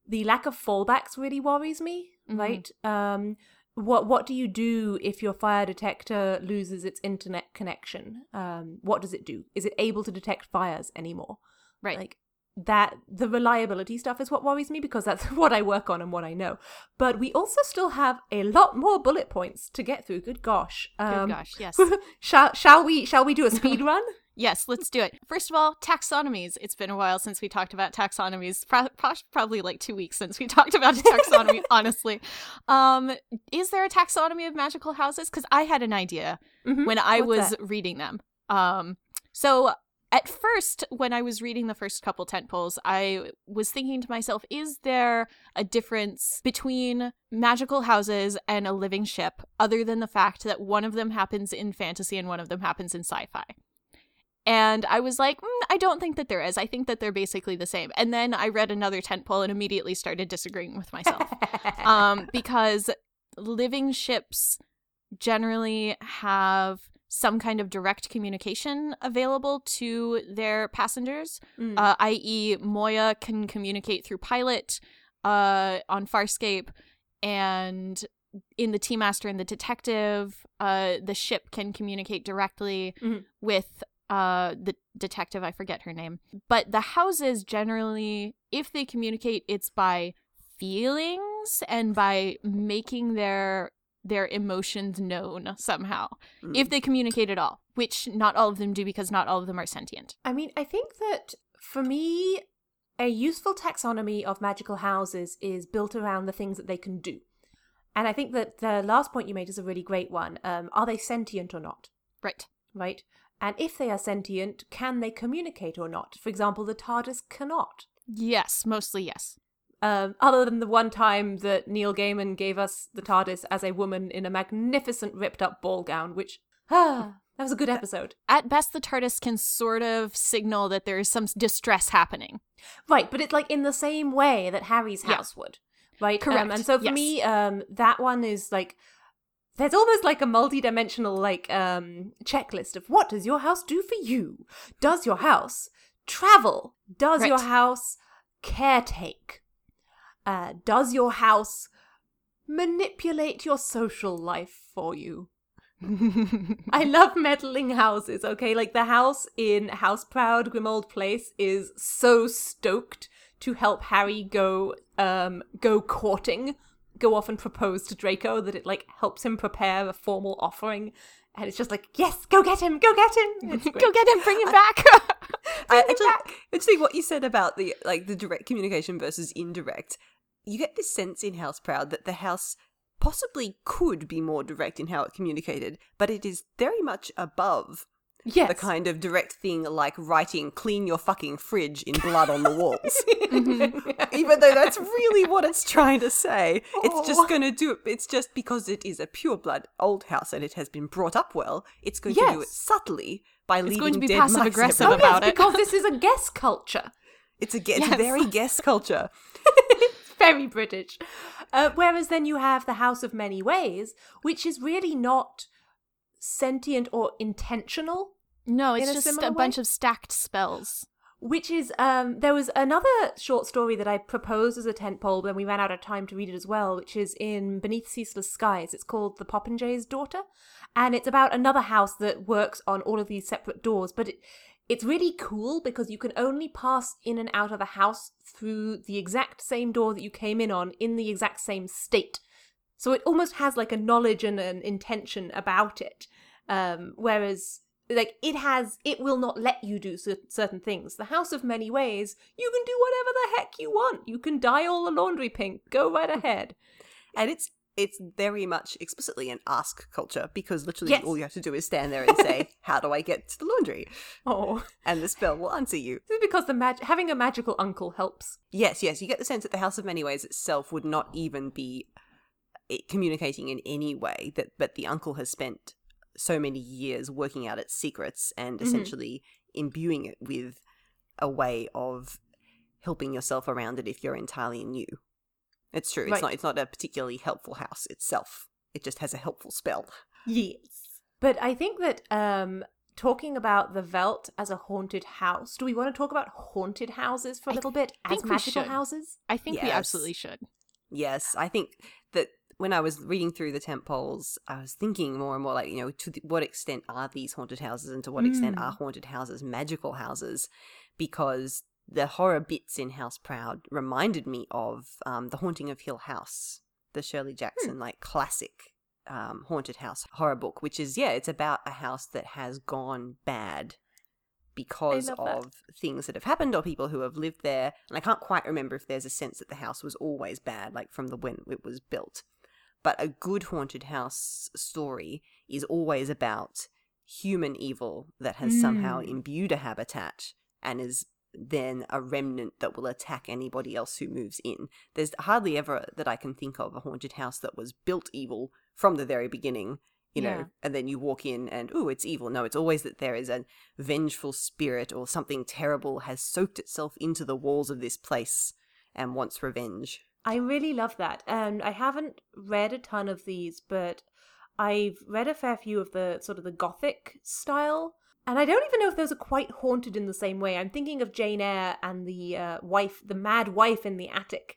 the lack of fallbacks really worries me. Mm-hmm. Right? Um, what What do you do if your fire detector loses its internet connection? Um, what does it do? Is it able to detect fires anymore? Right. Like. That the reliability stuff is what worries me because that's what I work on and what I know. But we also still have a lot more bullet points to get through. Good gosh. Um, Good gosh, yes. shall, shall we shall we do a speed run? Yes, let's do it. First of all, taxonomies. It's been a while since we talked about taxonomies. Pro- probably like two weeks since we talked about a taxonomy, honestly. Um, is there a taxonomy of magical houses? Because I had an idea mm-hmm. when I What's was that? reading them. Um, so... At first, when I was reading the first couple tentpoles, I was thinking to myself, is there a difference between magical houses and a living ship other than the fact that one of them happens in fantasy and one of them happens in sci-fi? And I was like, mm, I don't think that there is. I think that they're basically the same. And then I read another tentpole and immediately started disagreeing with myself um, because living ships generally have... some kind of direct communication available to their passengers, mm. uh, that is. Moya can communicate through pilot uh, on Farscape, and in the Tea Master and the Detective, uh, the ship can communicate directly mm-hmm. with uh, the detective, I forget her name. But the houses generally, if they communicate, it's by feelings and by making their... their emotions known somehow, mm. if they communicate at all, which not all of them do because not all of them are sentient. I mean, I think that for me, a useful taxonomy of magical houses is built around the things that they can do. And I think that the last point you made is a really great one. Um, are they sentient or not? Right. Right. And if they are sentient, can they communicate or not? For example, the TARDIS cannot. Yes, mostly yes. Um, other than the one time that Neil Gaiman gave us the TARDIS as a woman in a magnificent ripped-up ball gown, which, ah, that was a good episode. At best, the TARDIS can sort of signal that there is some distress happening. Right, but it's like in the same way that Harry's house yeah. would, right? Correct. Um, and so for yes. me, um, that one is like, there's almost like a multi-dimensional like um, checklist of what does your house do for you? Does your house travel? Does right. your house caretake? Uh, does your house manipulate your social life for you? I love meddling houses, okay? Like, the house in Houseproud, Grimold Place, is so stoked to help Harry go um, go courting, go off and propose to Draco, that it, like, helps him prepare a formal offering. And it's just like, yes, go get him, go get him, go get him, bring him back. bring I, him actually, back. Actually, what you said about the, like, the direct communication versus indirect, you get this sense in Houseproud that the house possibly could be more direct in how it communicated, but it is very much above yes. the kind of direct thing like writing, clean your fucking fridge in blood on the walls. Mm-hmm. Even though that's really what it's trying to say. Oh. It's just going to do it. It's just because it is a pure blood old house and it has been brought up well, it's going yes. to do it subtly by it's leaving dead mice. It's going to be passive aggressive about oh, yes, it. Because this is a guest culture. It's a, it's yes. a very guest culture. Very British. Uh, whereas then you have the House of Many Ways, which is really not sentient or intentional. No, it's just a, a bunch of stacked spells. Which is, um, there was another short story that I proposed as a tentpole, but then we ran out of time to read it as well, which is in Beneath Ceaseless Skies. It's called The Popinjay's Daughter, and it's about another house that works on all of these separate doors, but it... It's really cool because you can only pass in and out of the house through the exact same door that you came in on in the exact same state. So it almost has like a knowledge and an intention about it. Um, whereas like it has, it will not let you do certain things. The House of Many Ways, you can do whatever the heck you want. You can dye all the laundry pink. Go right ahead. And it's It's very much explicitly an ask culture because literally yes. all you have to do is stand there and say, how do I get to the laundry? Oh. And the spell will answer you. This is because the mag- having a magical uncle helps. Yes, yes. You get the sense that the House of Many Ways itself would not even be communicating in any way, that, but the uncle has spent so many years working out its secrets and mm-hmm. essentially imbuing it with a way of helping yourself around it if you're entirely new. It's true. It's right. not It's not a particularly helpful house itself. It just has a helpful spell. Yes. But I think that um, talking about the Veldt as a haunted house, do we want to talk about haunted houses for a little bit as magical houses? I think yes. we absolutely should. Yes. I think that when I was reading through the tentpoles, I was thinking more and more like, you know, to the, what extent are these haunted houses and to what mm. extent are haunted houses magical houses? Because the horror bits in Houseproud reminded me of um, The Haunting of Hill House, the Shirley Jackson hmm. like classic um, haunted house horror book, which is, yeah, it's about a house that has gone bad because of that. Things that have happened or people who have lived there. And I can't quite remember if there's a sense that the house was always bad, like from the when it was built. But a good haunted house story is always about human evil that has mm. somehow imbued a habitat and is then a remnant that will attack anybody else who moves in. There's hardly ever that I can think of a haunted house that was built evil from the very beginning, you yeah. know, and then you walk in and, ooh, it's evil. No, it's always that there is a vengeful spirit or something terrible has soaked itself into the walls of this place and wants revenge. I really love that. And um, I haven't read a ton of these, but I've read a fair few of the sort of the Gothic style. And I don't even know if those are quite haunted in the same way. I'm thinking of Jane Eyre and the uh, wife, the mad wife in the attic.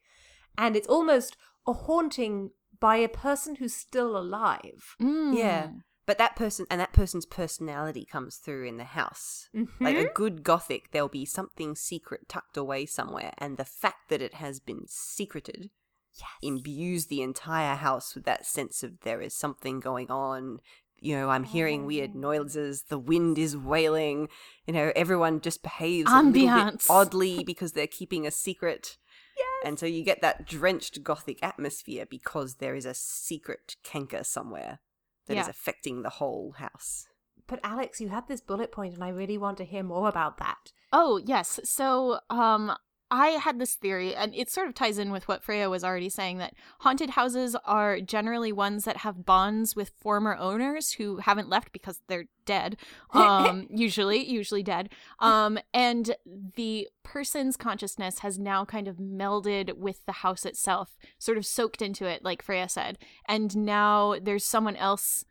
And it's almost a haunting by a person who's still alive. Mm. Yeah. But that person and that person's personality comes through in the house. Mm-hmm. Like a good Gothic, there'll be something secret tucked away somewhere. And the fact that it has been secreted yes. imbues the entire house with that sense of there is something going on. You know, I'm hearing weird noises. The wind is wailing. You know, everyone just behaves Ambiance. a little bit oddly because they're keeping a secret. Yes. And so you get that drenched Gothic atmosphere because there is a secret canker somewhere that yeah. is affecting the whole house. But Alex, you had this bullet point and I really want to hear more about that. Oh, yes. So um, I had this theory, and it sort of ties in with what Freya was already saying, that haunted houses are generally ones that have bonds with former owners who haven't left because they're dead, um, usually, usually dead. Um, and the person's consciousness has now kind of melded with the house itself, sort of soaked into it, like Freya said. And now there's someone else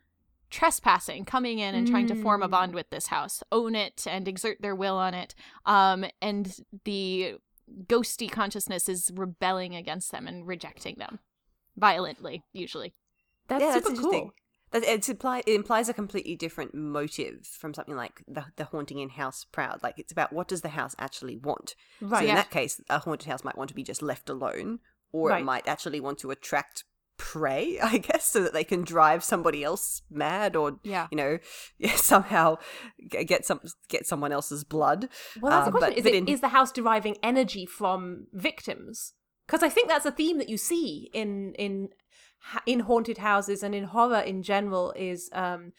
trespassing, coming in and trying to form a bond with this house, own it and exert their will on it. Um, and the ghosty consciousness is rebelling against them and rejecting them violently, usually. That's yeah, super that's cool. It's imply, it implies a completely different motive from something like the, the haunting in House Proud. Like, it's about what does the house actually want. Right. So in that case, a haunted house might want to be just left alone, or right. it might actually want to attract prey, I guess, so that they can drive somebody else mad, or yeah. you know, somehow get some get someone else's blood. Well, that's uh, the question. But, is, but it, in... is the house deriving energy from victims? Because I think that's a theme that you see in in. in haunted houses and in horror in general, is um,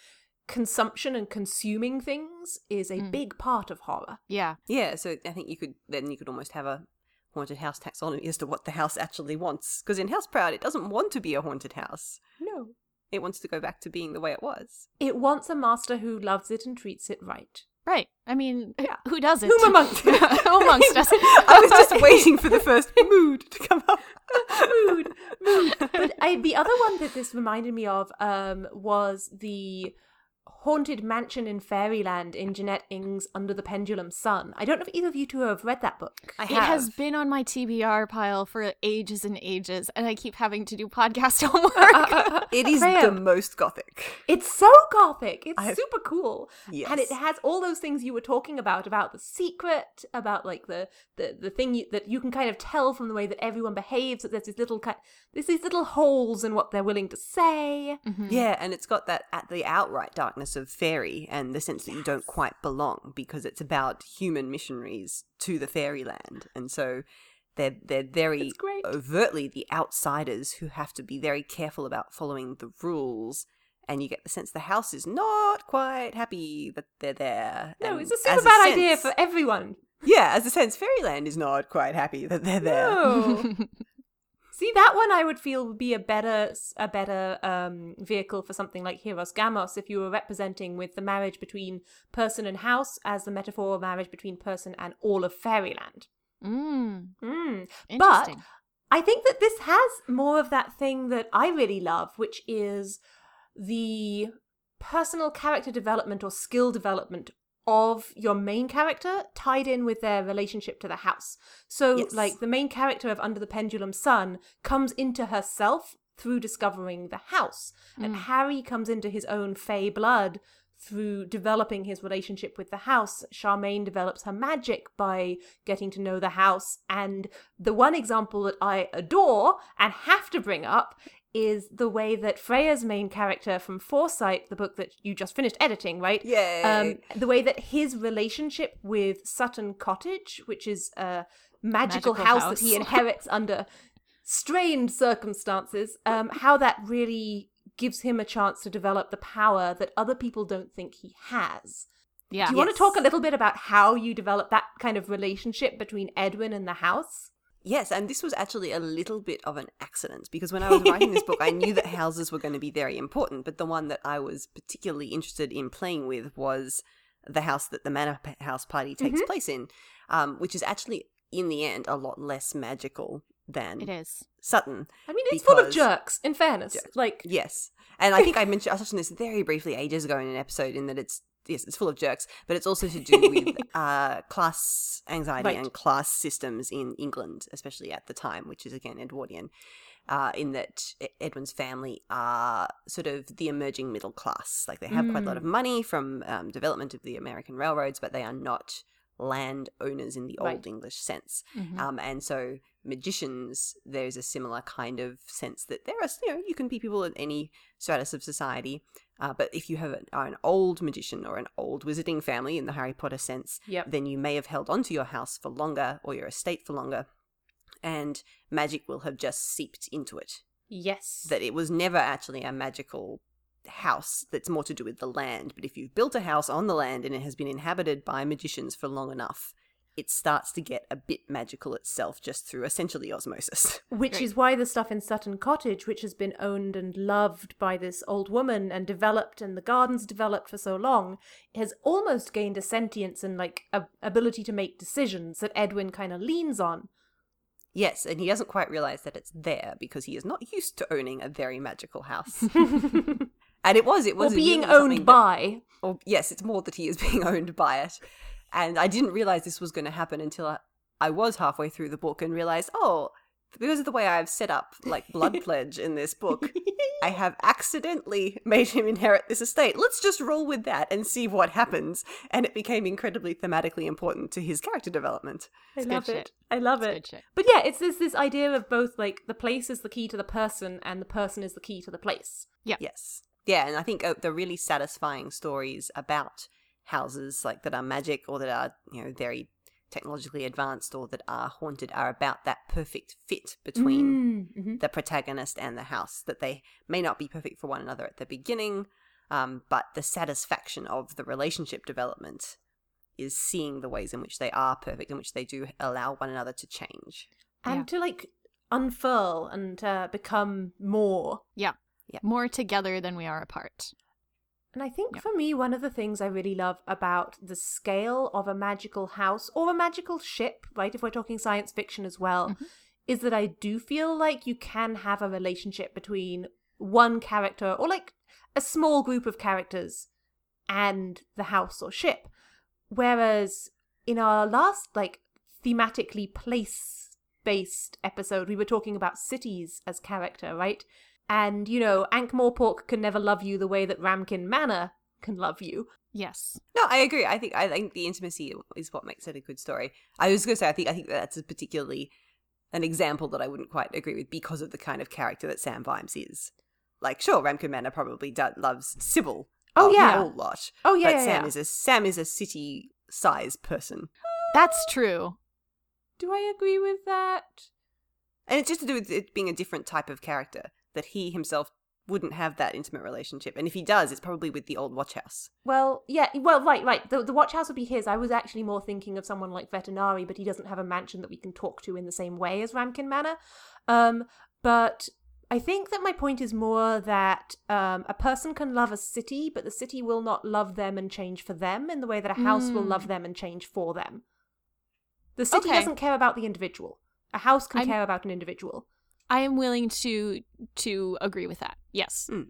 consumption and consuming things is a mm. big part of horror. Yeah. Yeah, so I think you could then you could almost have a haunted house taxonomy as to what the house actually wants. Because in House Proud, it doesn't want to be a haunted house. No. It wants to go back to being the way it was. It wants a master who loves it and treats it right. Right. I mean, yeah. who doesn't? Who amongst, who amongst us? I was just waiting for the first mood to come up. mood, mood. But I, the other one that this reminded me of um, was the haunted mansion in Fairyland in Jeanette Ing's Under the Pendulum Sun. I don't know if either of you two have read that book. I have. It has been on my T B R pile for ages and ages, and I keep having to do podcast homework. Uh, uh, uh, it is Graham. The most gothic. It's so gothic. It's have... super cool. Yes. And it has all those things you were talking about, about the secret, about like the the, the thing you, that you can kind of tell from the way that everyone behaves, that there's these little, kind, there's these little holes in what they're willing to say. Mm-hmm. Yeah, and it's got that at the outright darkness of fairy and the sense that you don't quite belong, because it's about human missionaries to the fairyland, and so they're they're very overtly the outsiders who have to be very careful about following the rules, and you get the sense the house is not quite happy that they're there. No, and it's a super bad a sense, idea for everyone. Yeah, as a sense, fairyland is not quite happy that they're there. No. See, that one I would feel would be a better a better um, vehicle for something like Hieros Gamos, if you were representing with the marriage between person and house as the metaphor of marriage between person and all of fairyland. Mm. Mm. But I think that this has more of that thing that I really love, which is the personal character development or skill development of your main character tied in with their relationship to the house. So, yes. like, the main character of Under the Pendulum Sun comes into herself through discovering the house. Mm. And Harry comes into his own fae blood through developing his relationship with the house. Charmaine develops her magic by getting to know the house. And the one example that I adore and have to bring up is the way that Freya's main character from Foresight, the book that you just finished editing, right? Yeah. Um, the way that his relationship with Sutton Cottage, which is a magical, magical house, house that he inherits under strained circumstances, um, how that really gives him a chance to develop the power that other people don't think he has. Yeah. Do you yes. want to talk a little bit about how you develop that kind of relationship between Edwin and the house? Yes, and this was actually a little bit of an accident, because when I was writing this book, I knew that houses were going to be very important, but the one that I was particularly interested in playing with was the house that the Manor House party takes mm-hmm. place in, um, which is actually, in the end, a lot less magical than it is. Sutton. I mean, it's full of jerks, in fairness. Jerks. Like Yes, and I think I mentioned I touched on this very briefly ages ago in an episode, in that it's Yes, it's full of jerks, but it's also to do with uh, class anxiety right. and class systems in England, especially at the time, which is, again, Edwardian, uh, in that Edwin's family are sort of the emerging middle class. Like, they have mm. quite a lot of money from um, development of the American railroads, but they are not landowners in the right. old English sense. Mm-hmm. Um, and so magicians, there's a similar kind of sense that there are, you know, you can be people in any stratus of society. Uh, but if you have an, an old magician or an old wizarding family in the Harry Potter sense, yep. then you may have held onto your house for longer, or your estate for longer, and magic will have just seeped into it. Yes. That it was never actually a magical house, that's more to do with the land. But if you've built a house on the land and it has been inhabited by magicians for long enough, it starts to get a bit magical itself just through essentially osmosis. Which Great. Is why the stuff in Sutton Cottage, which has been owned and loved by this old woman and developed, and the gardens developed for so long, has almost gained a sentience and like a ability to make decisions that Edwin kind of leans on. Yes, and he doesn't quite realise that it's there because he is not used to owning a very magical house. And it was, it was. Or being owned by. That, or yes, it's more that he is being owned by it. And I didn't realize this was going to happen until I, I was halfway through the book and realized, oh, because of the way I've set up, like, blood pledge in this book, I have accidentally made him inherit this estate. Let's just roll with that and see what happens. And it became incredibly thematically important to his character development. I love it. I love it. But yeah, it's this this idea of both, like, the place is the key to the person and the person is the key to the place. Yeah. Yes. Yeah, and I think uh, the really satisfying stories about houses, like, that are magic or that are, you know, very technologically advanced or that are haunted are about that perfect fit between mm, mm-hmm. the protagonist and the house, that they may not be perfect for one another at the beginning, um, but the satisfaction of the relationship development is seeing the ways in which they are perfect, in which they do allow one another to change. And yeah. to, like, unfurl and uh, become more. Yeah. yeah. More together than we are apart. And I think yeah. for me, one of the things I really love about the scale of a magical house or a magical ship, right, if we're talking science fiction as well, mm-hmm. is that I do feel like you can have a relationship between one character or, like, a small group of characters and the house or ship. Whereas in our last, like, thematically place-based episode, we were talking about cities as character, right? And, you know, Ankh-Morpork can never love you the way that Ramkin Manor can love you. Yes. No, I agree. I think I think the intimacy is what makes it a good story. I was going to say, I think I think that's a particularly an example that I wouldn't quite agree with because of the kind of character that Sam Vimes is. Like, sure, Ramkin Manor probably does, loves Sybil. Oh, yeah. A whole lot. Oh, yeah, But yeah, Sam, yeah. Is a, Sam is a city-sized person. That's true. Do I agree with that? And it's just to do with it being a different type of character. That he himself wouldn't have that intimate relationship. And if he does, it's probably with the old watch house. Well, yeah. Well, right, right. The, the watch house would be his. I was actually more thinking of someone like Vetinari, but he doesn't have a mansion that we can talk to in the same way as Ramkin Manor. Um, but I think that my point is more that um, a person can love a city, but the city will not love them and change for them in the way that a house mm. will love them and change for them. The city okay. doesn't care about the individual. A house can I'm... care about an individual. I am willing to to agree with that. Yes. Mm.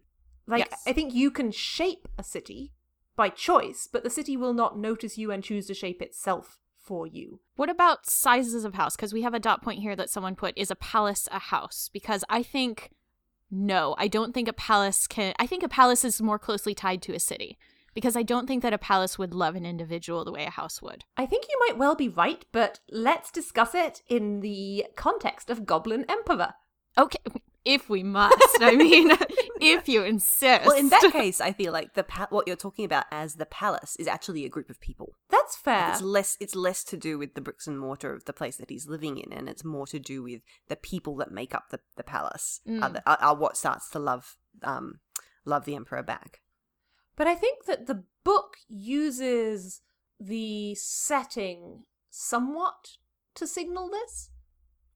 Like, yes. I think you can shape a city by choice, but the city will not notice you and choose to shape itself for you. What about sizes of house? Because we have a dot point here that someone put, is a palace a house? Because I think, no, I don't think a palace can, I think a palace is more closely tied to a city. Because I don't think that a palace would love an individual the way a house would. I think you might well be right, but let's discuss it in the context of Goblin Emperor. Okay, if we must. I mean, if you insist. Well, in that case, I feel like the pa- what you're talking about as the palace is actually a group of people. That's fair. Like it's less It's less to do with the bricks and mortar of the place that he's living in, and it's more to do with the people that make up the, the palace mm. are, the, are, are what starts to love um love the Emperor back. But I think that the book uses the setting somewhat to signal this.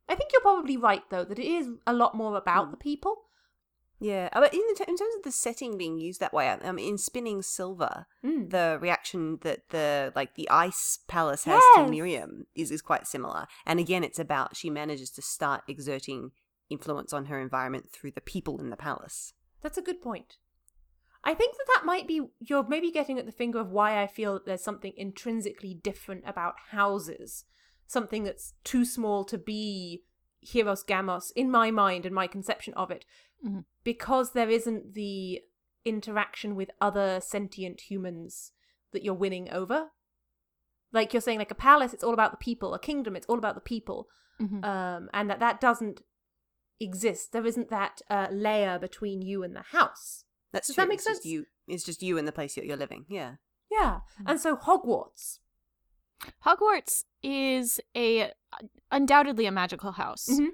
I think you're probably right, though, that it is a lot more about mm. the people. Yeah, but in, the t- in terms of the setting being used that way, um, in Spinning Silver, mm. the reaction that the like the ice palace has yes. to Miriam is, is quite similar. And again, it's about she manages to start exerting influence on her environment through the people in the palace. That's a good point. I think that that might be, you're maybe getting at the finger of why I feel that there's something intrinsically different about houses. Something that's too small to be Hieros Gamos in my mind and my conception of it, mm-hmm. because there isn't the interaction with other sentient humans that you're winning over. Like you're saying, like a palace, it's all about the people. A kingdom, it's all about the people, mm-hmm. um, and that that doesn't exist. There isn't that uh, layer between you and the house. That's Does true. that make it's sense? Just you, it's just you and the place that you're living. Yeah, yeah, mm-hmm. and so Hogwarts. Hogwarts is a undoubtedly a magical house mm-hmm.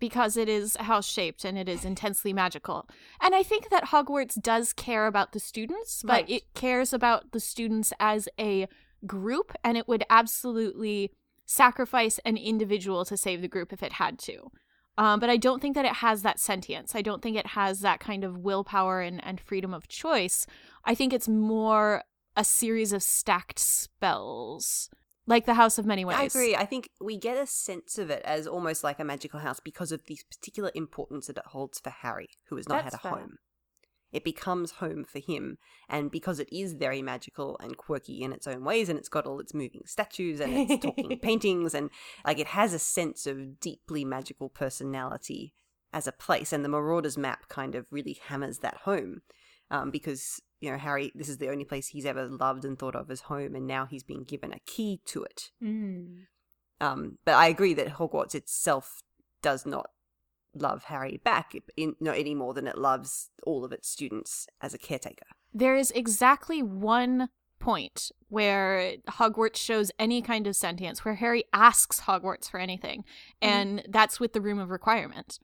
because it is house-shaped and it is intensely magical. And I think that Hogwarts does care about the students, but right. it cares about the students as a group, and it would absolutely sacrifice an individual to save the group if it had to. Um, but I don't think that it has that sentience. I don't think it has that kind of willpower and, and freedom of choice. I think it's more a series of stacked spells. Like the House of Many Ways. I agree. I think we get a sense of it as almost like a magical house because of the particular importance that it holds for Harry, who has not That's had a fair. home. It becomes home for him. And because it is very magical and quirky in its own ways, and it's got all its moving statues and its talking paintings, and like it has a sense of deeply magical personality as a place. And the Marauders map kind of really hammers that home, um, because, you know, Harry, this is the only place he's ever loved and thought of as home, and now he's been given a key to it. Mm. Um, but I agree that Hogwarts itself does not love Harry back in, not any more than it loves all of its students as a caretaker. There is exactly one point where Hogwarts shows any kind of sentience, where Harry asks Hogwarts for anything, and mm-hmm. that's with the Room of Requirement,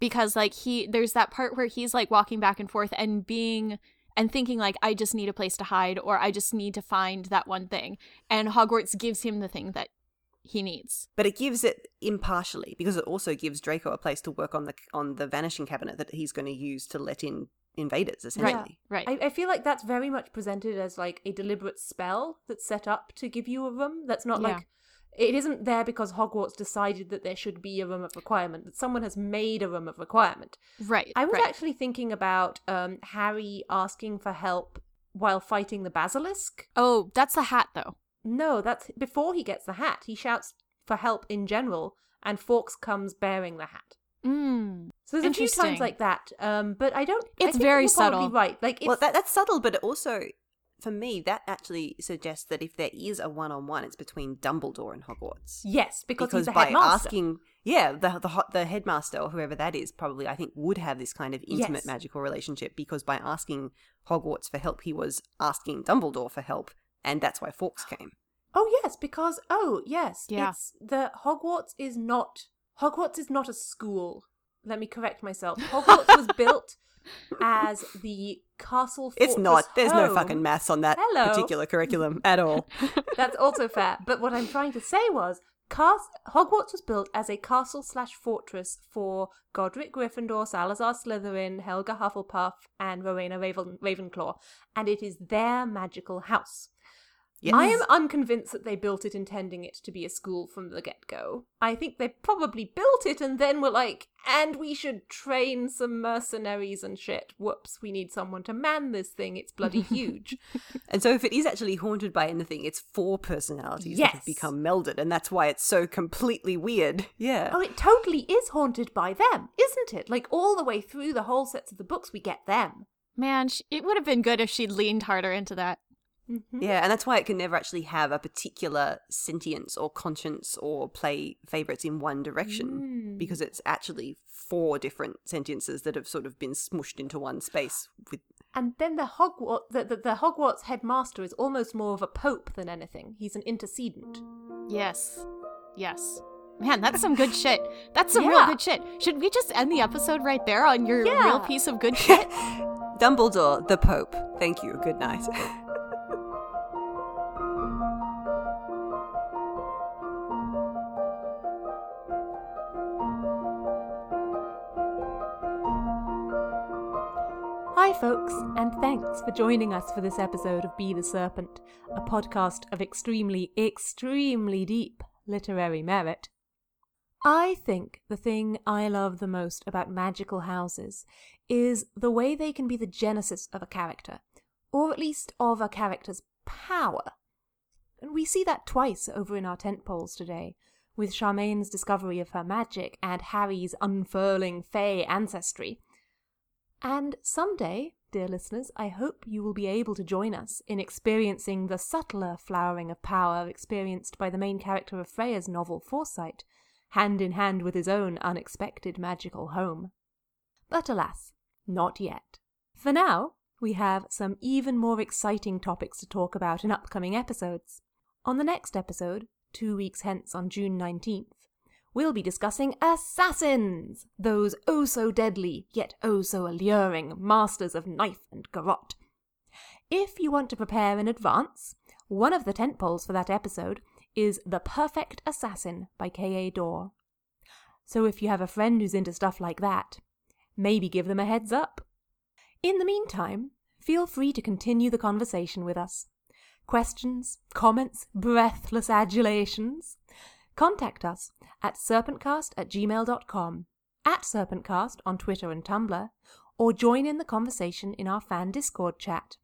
because like he there's that part where he's like walking back and forth and being and thinking like, I just need a place to hide, or I just need to find that one thing, and Hogwarts gives him the thing that he needs. But it gives it impartially, because it also gives Draco a place to work on the on the vanishing cabinet that he's going to use to let in invaders, essentially. Right, right. I, I feel like that's very much presented as like a deliberate spell that's set up to give you a room. That's not yeah. like, it isn't there because Hogwarts decided that there should be a room of requirement, that someone has made a room of requirement. Right, I was right. actually thinking about um, Harry asking for help while fighting the basilisk. Oh, that's the hat though. No, that's before he gets the hat. He shouts for help in general, and Fawkes comes bearing the hat. Mm, so there's a few times like that, um, but I don't. It's I think very you're subtle, right? Like, it's, well, that, that's subtle, but it also, for me, that actually suggests that if there is a one-on-one, it's between Dumbledore and Hogwarts. Yes, because, because he's the by headmaster. asking, yeah, the the the headmaster or whoever that is probably, I think, would have this kind of intimate yes. magical relationship, because by asking Hogwarts for help, he was asking Dumbledore for help. And that's why Fawkes came. Oh, yes, because, oh, yes. Yeah. It's the Hogwarts is not, Hogwarts is not a school. Let me correct myself. Hogwarts was built as the castle fortress It's not. There's home. no fucking maths on that Hello. particular curriculum at all. That's also fair. But what I'm trying to say was cast, Hogwarts was built as a castle slash fortress for Godric Gryffindor, Salazar Slytherin, Helga Hufflepuff, and Rowena Raven- Ravenclaw. And it is their magical house. Yes. I am unconvinced that they built it intending it to be a school from the get-go. I think they probably built it and then were like, and we should train some mercenaries and shit. Whoops, we need someone to man this thing. It's bloody huge. And so if it is actually haunted by anything, it's four personalities yes. that have become melded, and that's why it's so completely weird. Yeah. Oh, it totally is haunted by them, isn't it? Like, all the way through the whole sets of the books, we get them. Man, it would have been good if she'd leaned harder into that. Mm-hmm. Yeah, and that's why it can never actually have a particular sentience or conscience or play favourites in one direction, mm. because it's actually four different sentiences that have sort of been smooshed into one space. With... And then the Hogwarts, the, the, the Hogwarts headmaster is almost more of a pope than anything. He's an intercedent. Yes, yes. Man, that's some good shit. That's some yeah. real good shit. Should we just end the episode right there on your yeah. real piece of good shit? Dumbledore, the pope. Thank you. Good night. Hi folks, and thanks for joining us for this episode of Be the Serpent, a podcast of extremely, extremely deep literary merit. I think the thing I love the most about magical houses is the way they can be the genesis of a character, or at least of a character's power. And we see that twice over in our tentpoles today, with Charmaine's discovery of her magic and Harry's unfurling Fey ancestry. And someday, dear listeners, I hope you will be able to join us in experiencing the subtler flowering of power experienced by the main character of Freya's novel Foresight, hand in hand with his own unexpected magical home. But alas, not yet. For now, we have some even more exciting topics to talk about in upcoming episodes. On the next episode, two weeks hence on June nineteenth, we'll be discussing assassins, those oh-so-deadly, yet oh-so-alluring masters of knife and garrote. If you want to prepare in advance, one of the tentpoles for that episode is The Perfect Assassin by K A Dorr. So if you have a friend who's into stuff like that, maybe give them a heads up. In the meantime, feel free to continue the conversation with us. Questions, comments, breathless adulations... Contact us at serpentcast at gmail dot com, at serpentcast on Twitter and Tumblr, or join in the conversation in our fan Discord chat.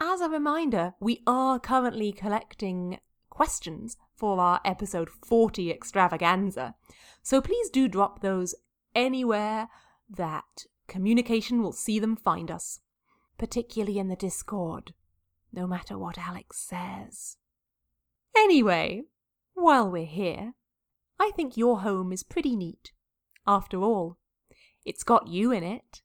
As a reminder, we are currently collecting questions for our episode forty extravaganza, so please do drop those anywhere that communication will see them find us, particularly in the Discord, no matter what Alex says. Anyway, while we're here, I think your home is pretty neat. After all, it's got you in it.